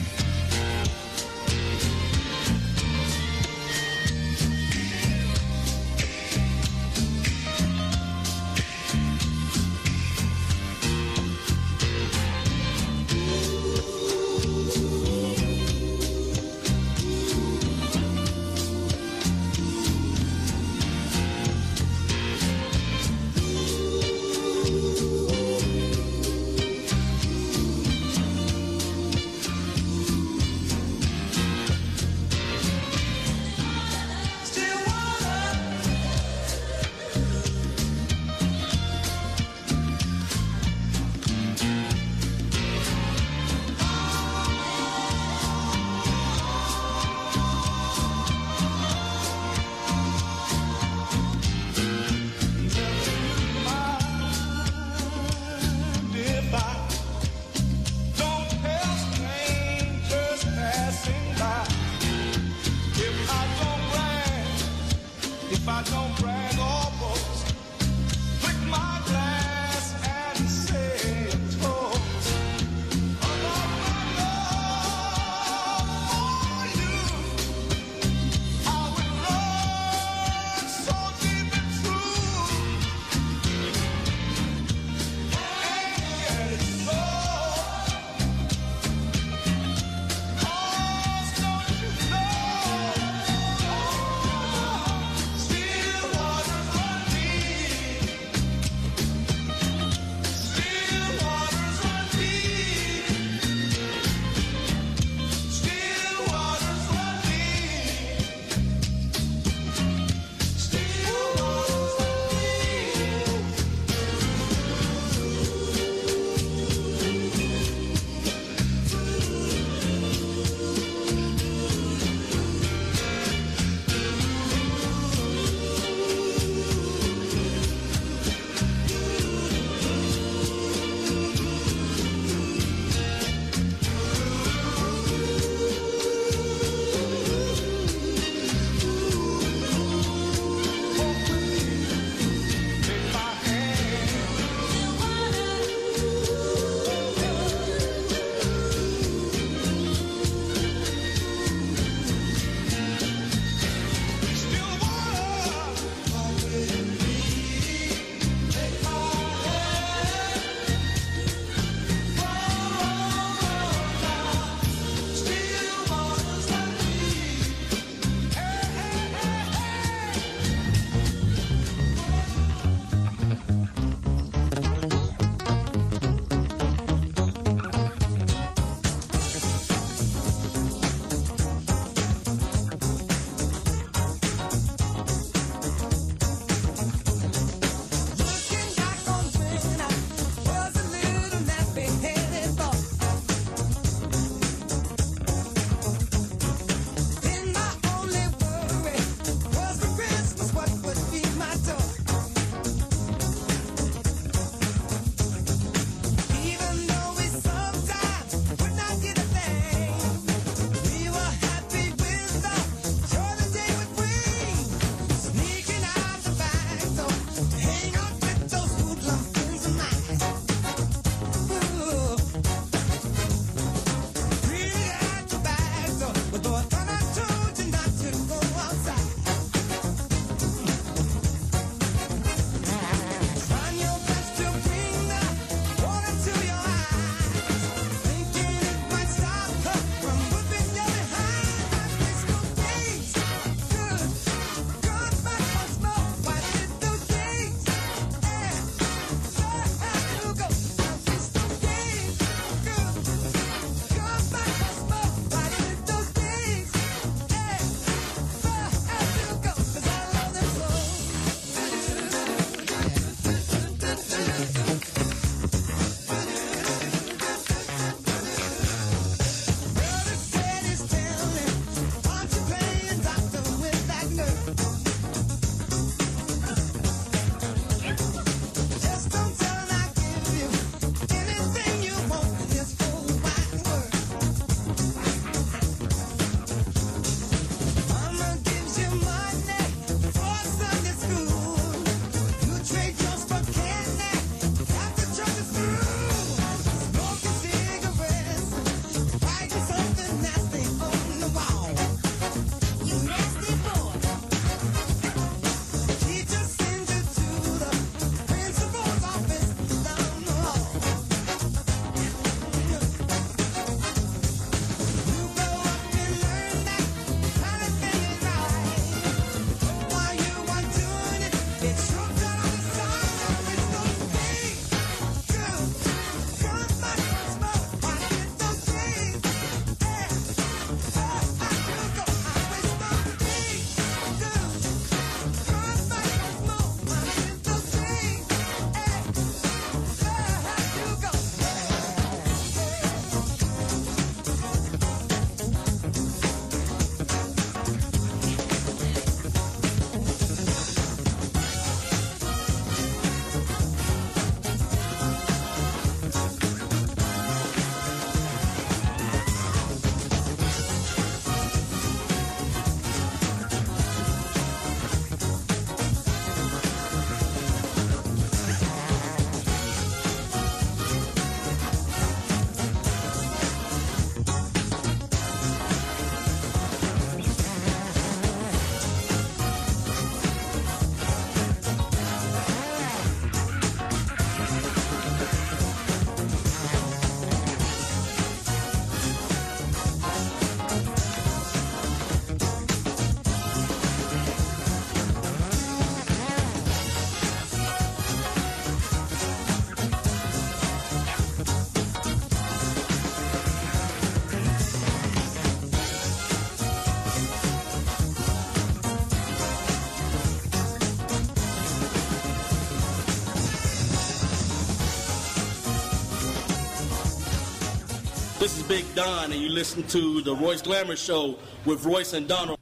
Big Don, and you listen to the Royce Glamour Show with Royce and Donald.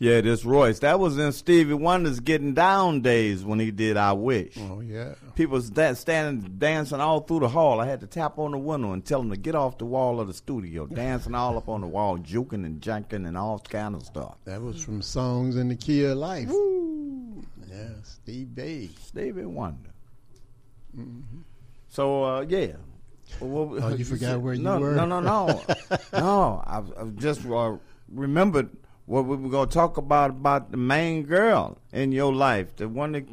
Yeah, this Royce. That was in Stevie Wonder's Getting Down days when he did I Wish. Oh, yeah. People that standing, dancing all through the hall. I had to tap on the window and tell them to get off the wall of the studio, dancing all up on the wall, juking and junking and all kind of stuff. That was from Songs in the Key of Life. Woo! Yeah, Steve Bay. Stevie Wonder. Mm-hmm. So, uh, yeah. Well, oh, you forgot where you no, were? No, no, no. No, I, I just uh, remembered what we were going to talk about, about the main girl in your life. The one that,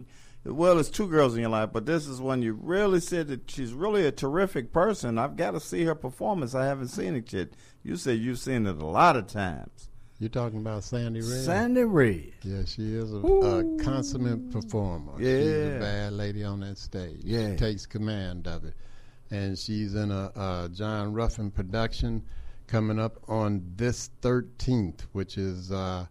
well, there's two girls in your life, but this is one you really said that she's really a terrific person. I've got to see her performance. I haven't seen it yet. You said you've seen it a lot of times. You're talking about Sandy Reed? Sandy Reed. Yeah, she is a, a consummate performer. Yeah. She's a bad lady on that stage. Yeah. She takes command of it. And she's in a, a John Ruffin production coming up on this thirteenth, which is uh,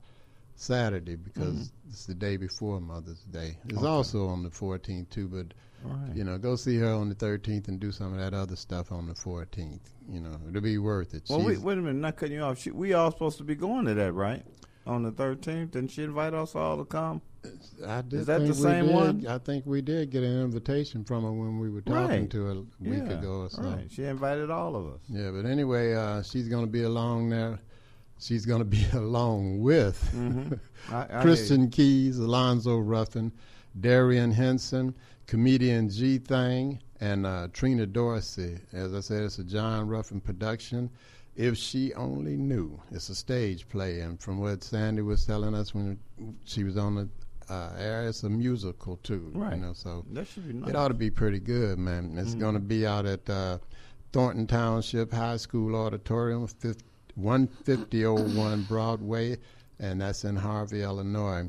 Saturday, because mm-hmm. it's the day before Mother's Day. It's okay. Also on the fourteenth, too, but, right. you know, go see her on the thirteenth and do some of that other stuff on the fourteenth. You know, it'll be worth it. Well, wait, wait a minute, not cutting you off. She, we all supposed to be going to that, right? On the thirteenth, and she invited us all to come. I did Is that the same did. one? I think we did get an invitation from her when we were talking right. to her a week yeah. ago or so. Right. She invited all of us. Yeah, but anyway, uh, she's going to be along there. She's going to be along with mm-hmm. I, I Christian Keys, Alonzo Ruffin, Darian Henson, comedian G Thang, and uh, Trina Dorsey. As I said, it's a John Ruffin production. If she only knew, it's a stage play, and from what Sandy was telling us when she was on the Uh, it's a musical too, right? You know, so that should be nice. It ought to be pretty good, man. It's mm-hmm. going to be out at uh, Thornton Township High School Auditorium, one fifty oh one Broadway, and that's in Harvey, Illinois.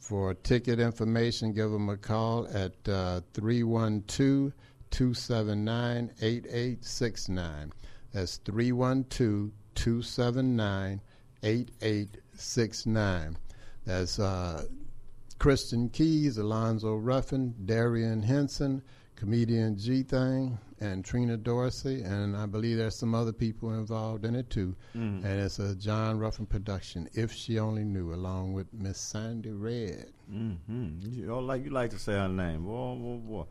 For ticket information, give them a call at uh, three one two, two seven nine, eight eight six nine. That's three one two, two seven nine, eight eight six nine. That's uh Christian Keys, Alonzo Ruffin, Darian Henson, comedian G Thang, and Trina Dorsey, and I believe there's some other people involved in it too. Mm. And it's a John Ruffin production, If She Only Knew, along with Miss Sandy Reed. Mm-hmm. You know, like you like to say her name, boy, boy, boy.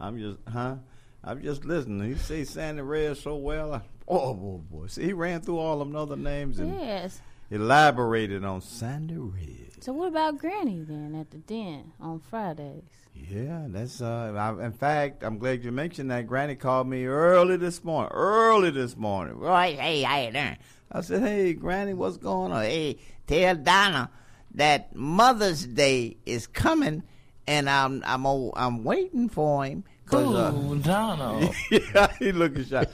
I'm just, huh? I'm just listening. You say Sandy Reed so well. I, oh, boy, boy. See, he ran through all them other names and yes. elaborated on Sandy Reed. So what about Granny then at the den on Fridays? Yeah, that's uh. I, in fact, I'm glad you mentioned that. Granny called me early this morning. Early this morning. Right? Hey, I ain't there. I said, "Hey, Granny, what's going on? Hey, tell Donna that Mother's Day is coming, and I'm I'm I'm waiting for him." Ooh, uh, Donald. Yeah, he looking shy.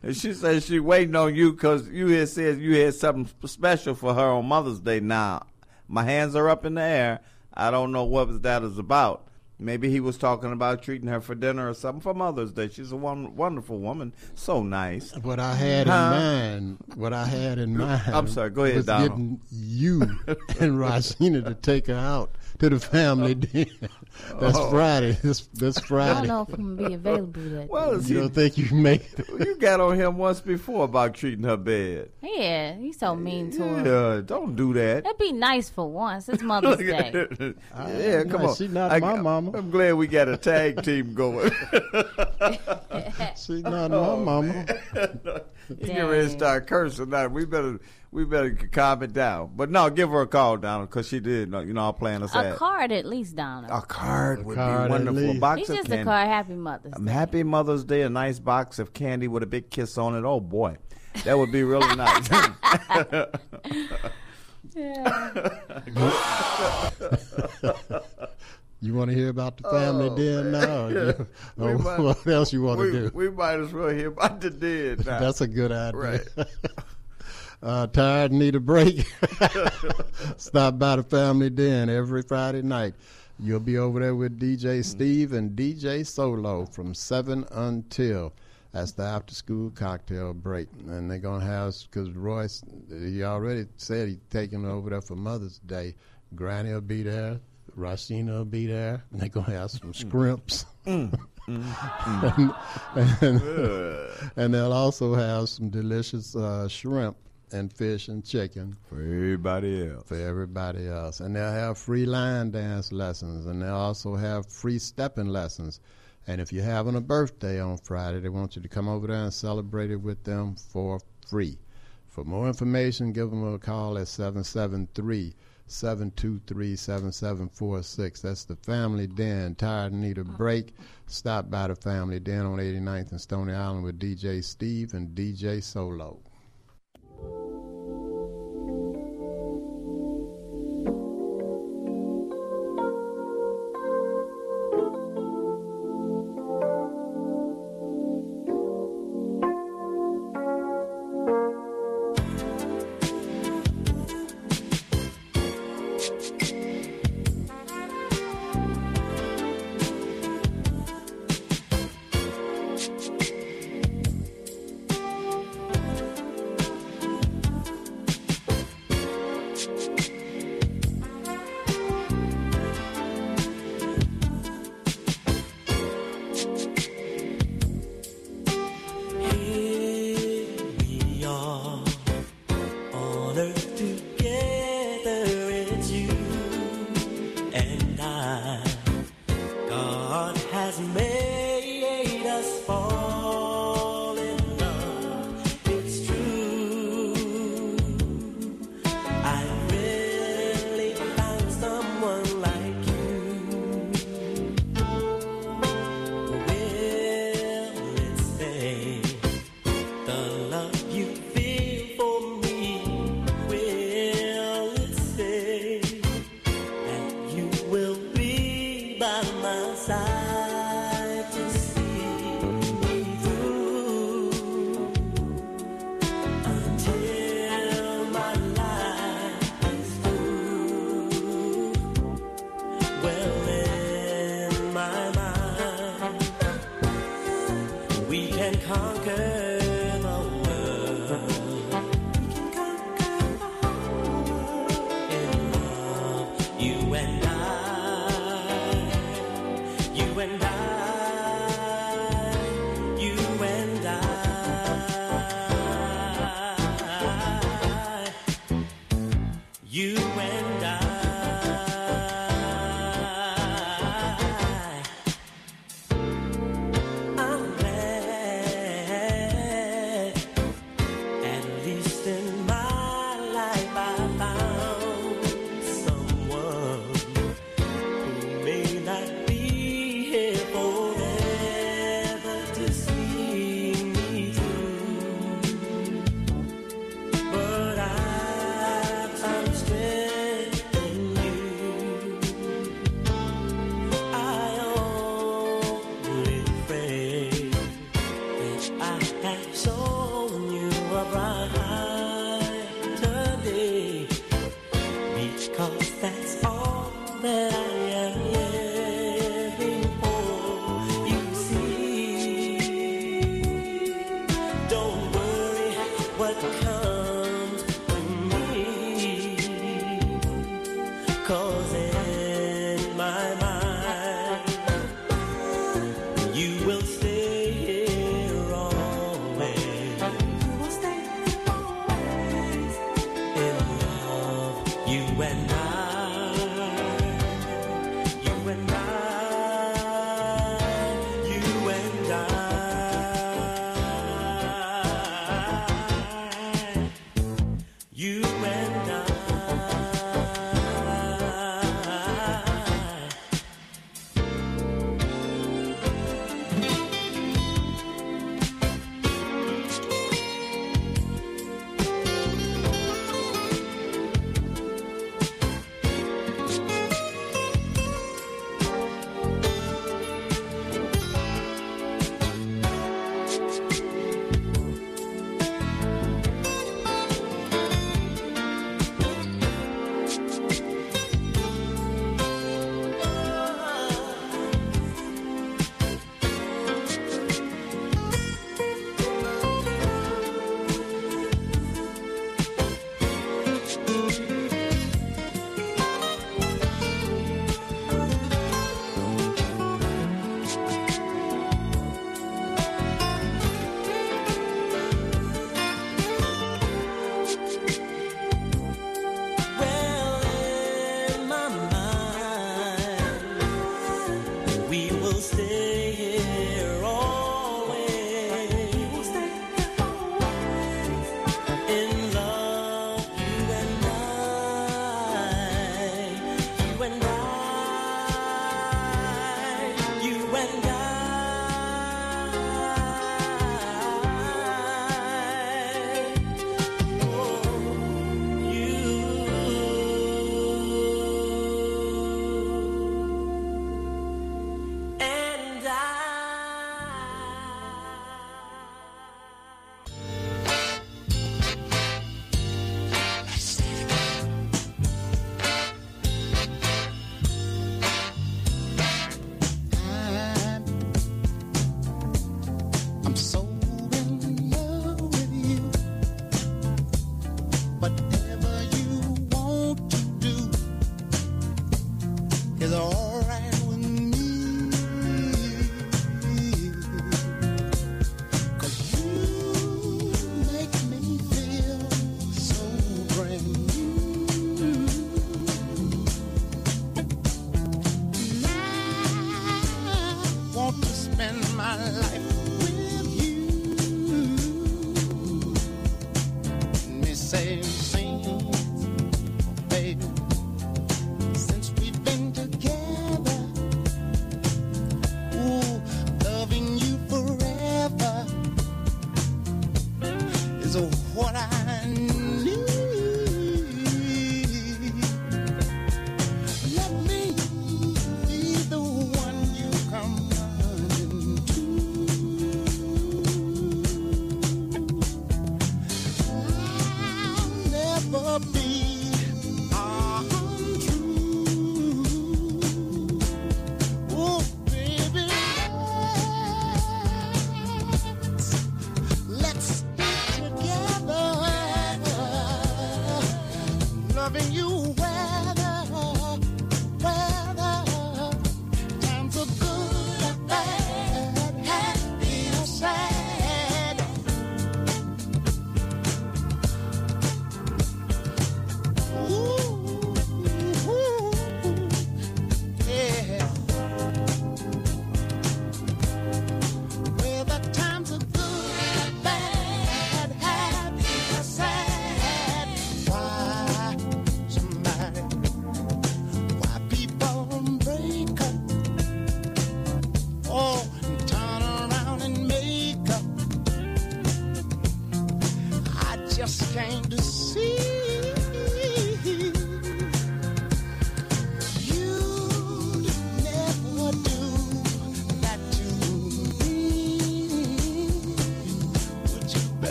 And she says she waiting on you because you had said you had something special for her on Mother's Day. Now, my hands are up in the air. I don't know what that is about. Maybe he was talking about treating her for dinner or something for Mother's Day. She's a one, wonderful woman, so nice. What I had huh? in mind, what I had in mind. I'm sorry, go ahead, was Donald. Getting you and Rasheena to take her out to the family dinner. That's oh. Friday. This this Friday. I don't know if I'm gonna be available that. Well, you don't think you make it? You got on him once before about treating her bad. Yeah, he's so mean to yeah, her. Yeah, don't do that. That'd be nice for once. It's Mother's Day. Uh, yeah, come no, on. She's not I, my mama. I'm glad we got a tag team going. She's not oh, my mama. You get ready to start cursing now. We better. We better calm it down. But no, give her a call, Donald, because she did. You know, I'm playing us out. A card at least, Donald. A card a would card be wonderful. A box it's of just candy. A card. Happy Mother's Day. Happy Mother's Day. A nice box of candy with a big kiss on it. Oh, boy. That would be really nice. You want to hear about the family oh, den now? Or yeah. you, or might, what else you want we, to do? We might as well hear about the den now. That's a good idea. Right. Uh, tired and need a break? Stop by the family den every Friday night. You'll be over there with D J Steve and D J Solo from seven until that's the after school cocktail break. And they're going to have, because Royce, he already said he's taking over there for Mother's Day. Granny will be there. Rasheena will be there, and they're going to have some scrimps. Mm. Mm. Mm. and, and, and they'll also have some delicious uh, shrimp and fish and chicken. For everybody else. For everybody else. And they'll have free line dance lessons, and they'll also have free stepping lessons. And if you're having a birthday on Friday, they want you to come over there and celebrate it with them for free. For more information, give them a call at seven seven three, seven two three, seven seven four six. That's the Family Den. Tired and need a break? Stop by the Family Den on eighty-ninth and Stony Island with D J Steve and D J Solo. You and I,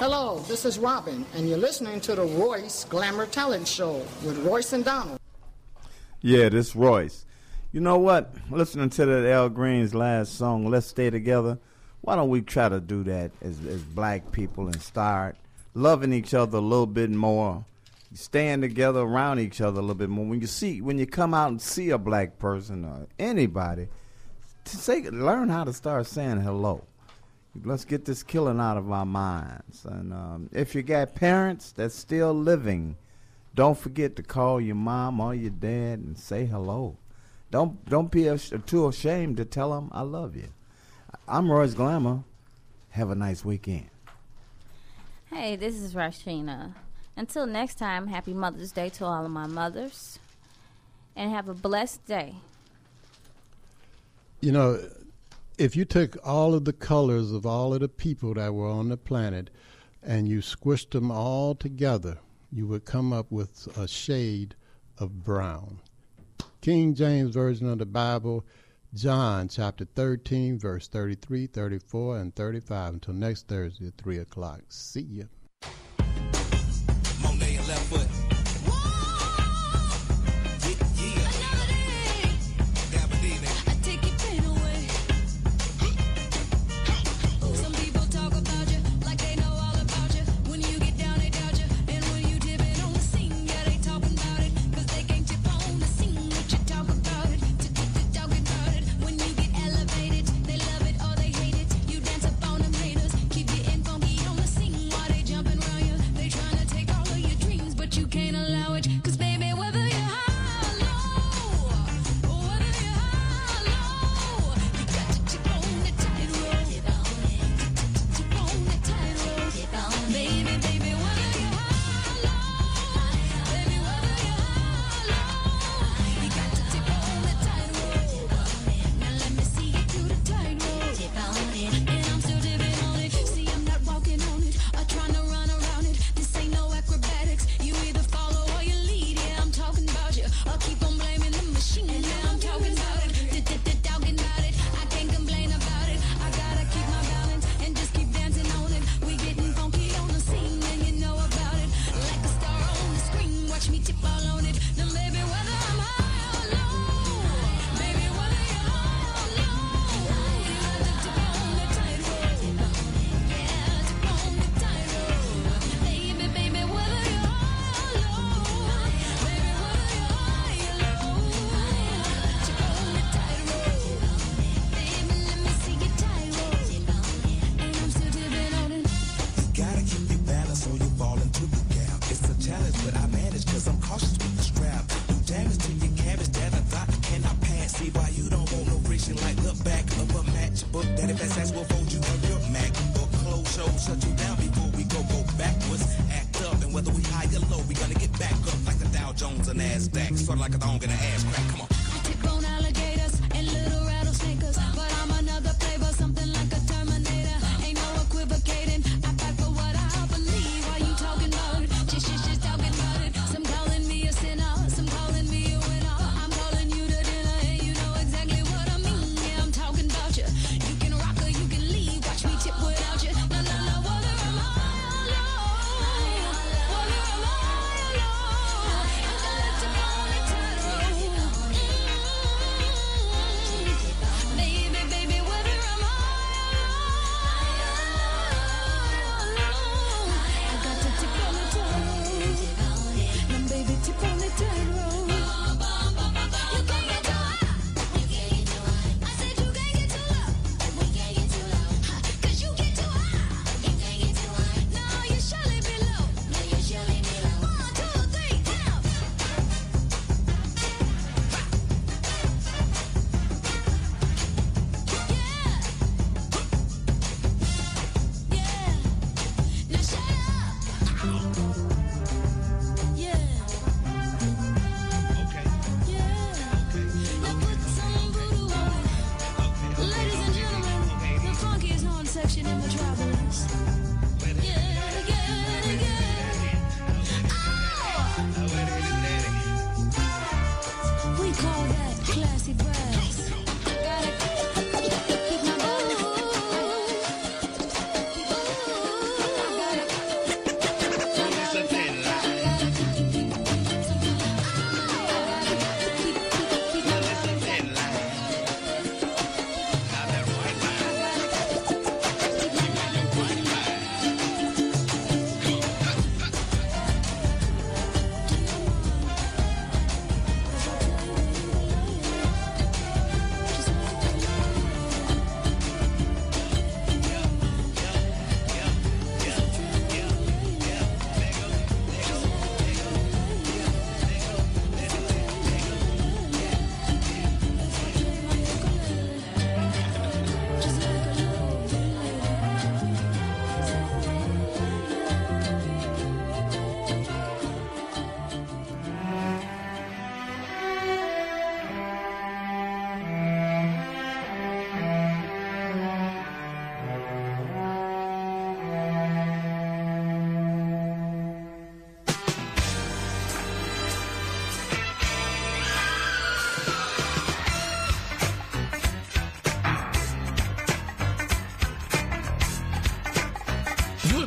Hello, this is Robin, and you're listening to the Royce Glamour Talent Show with Royce and Donald. Yeah, this Royce. You know what? Listening to that Al Green's last song, Let's Stay Together, why don't we try to do that as, as black people and start loving each other a little bit more, staying together around each other a little bit more. When you see, when you come out and see a black person or anybody, say, learn how to start saying hello. Let's get this killing out of our minds. And um, if you got parents that's still living, don't forget to call your mom or your dad and say hello. Don't don't be ash- too ashamed to tell them I love you. I'm Royce Glamour. Have a nice weekend. Hey, this is Rasheena. Until next time, happy Mother's Day to all of my mothers. And have a blessed day. You know, if you took all of the colors of all of the people that were on the planet and you squished them all together, you would come up with a shade of brown. King James Version of the Bible John chapter thirteen, verse thirty-three, thirty-four, and thirty-five. Until next Thursday at three o'clock. See ya. Monet left foot. Whoa! Yeah, yeah. I, I take your pain away. Some people talk about you like they know all about you. When you get down, they doubt you. And when you dip it on the scene, yeah, they talking about it. Cause they can't dip on the scene what you talk about it. To get to talk about it. When you get elevated, they love it or they hate it. You dance up on them haters. Keep getting funky on the scene while they jumping around you. They trying to take all of your dreams, but you can't allow it. Cause baby, whether you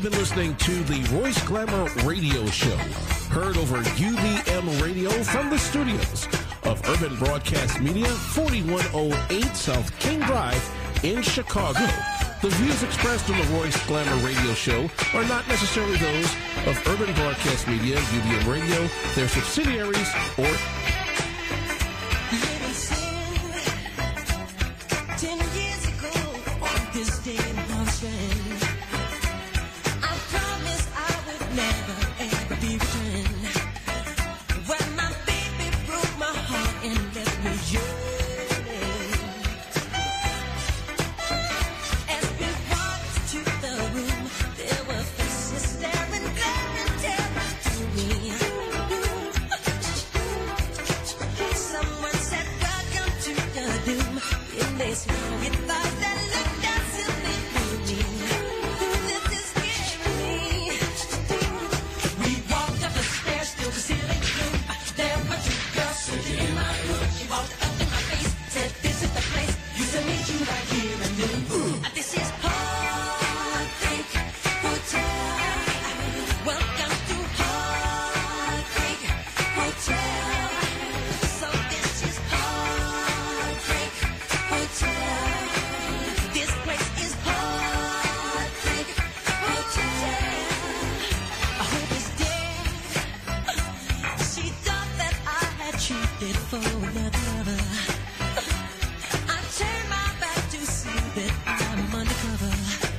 have been listening to the Royce Glamour Radio Show, heard over U V M Radio from the studios of Urban Broadcast Media, forty-one oh eight South King Drive in Chicago. The views expressed on the Royce Glamour Radio Show are not necessarily those of Urban Broadcast Media, U V M Radio, their subsidiaries, or... I turned my back to see that I'm undercover.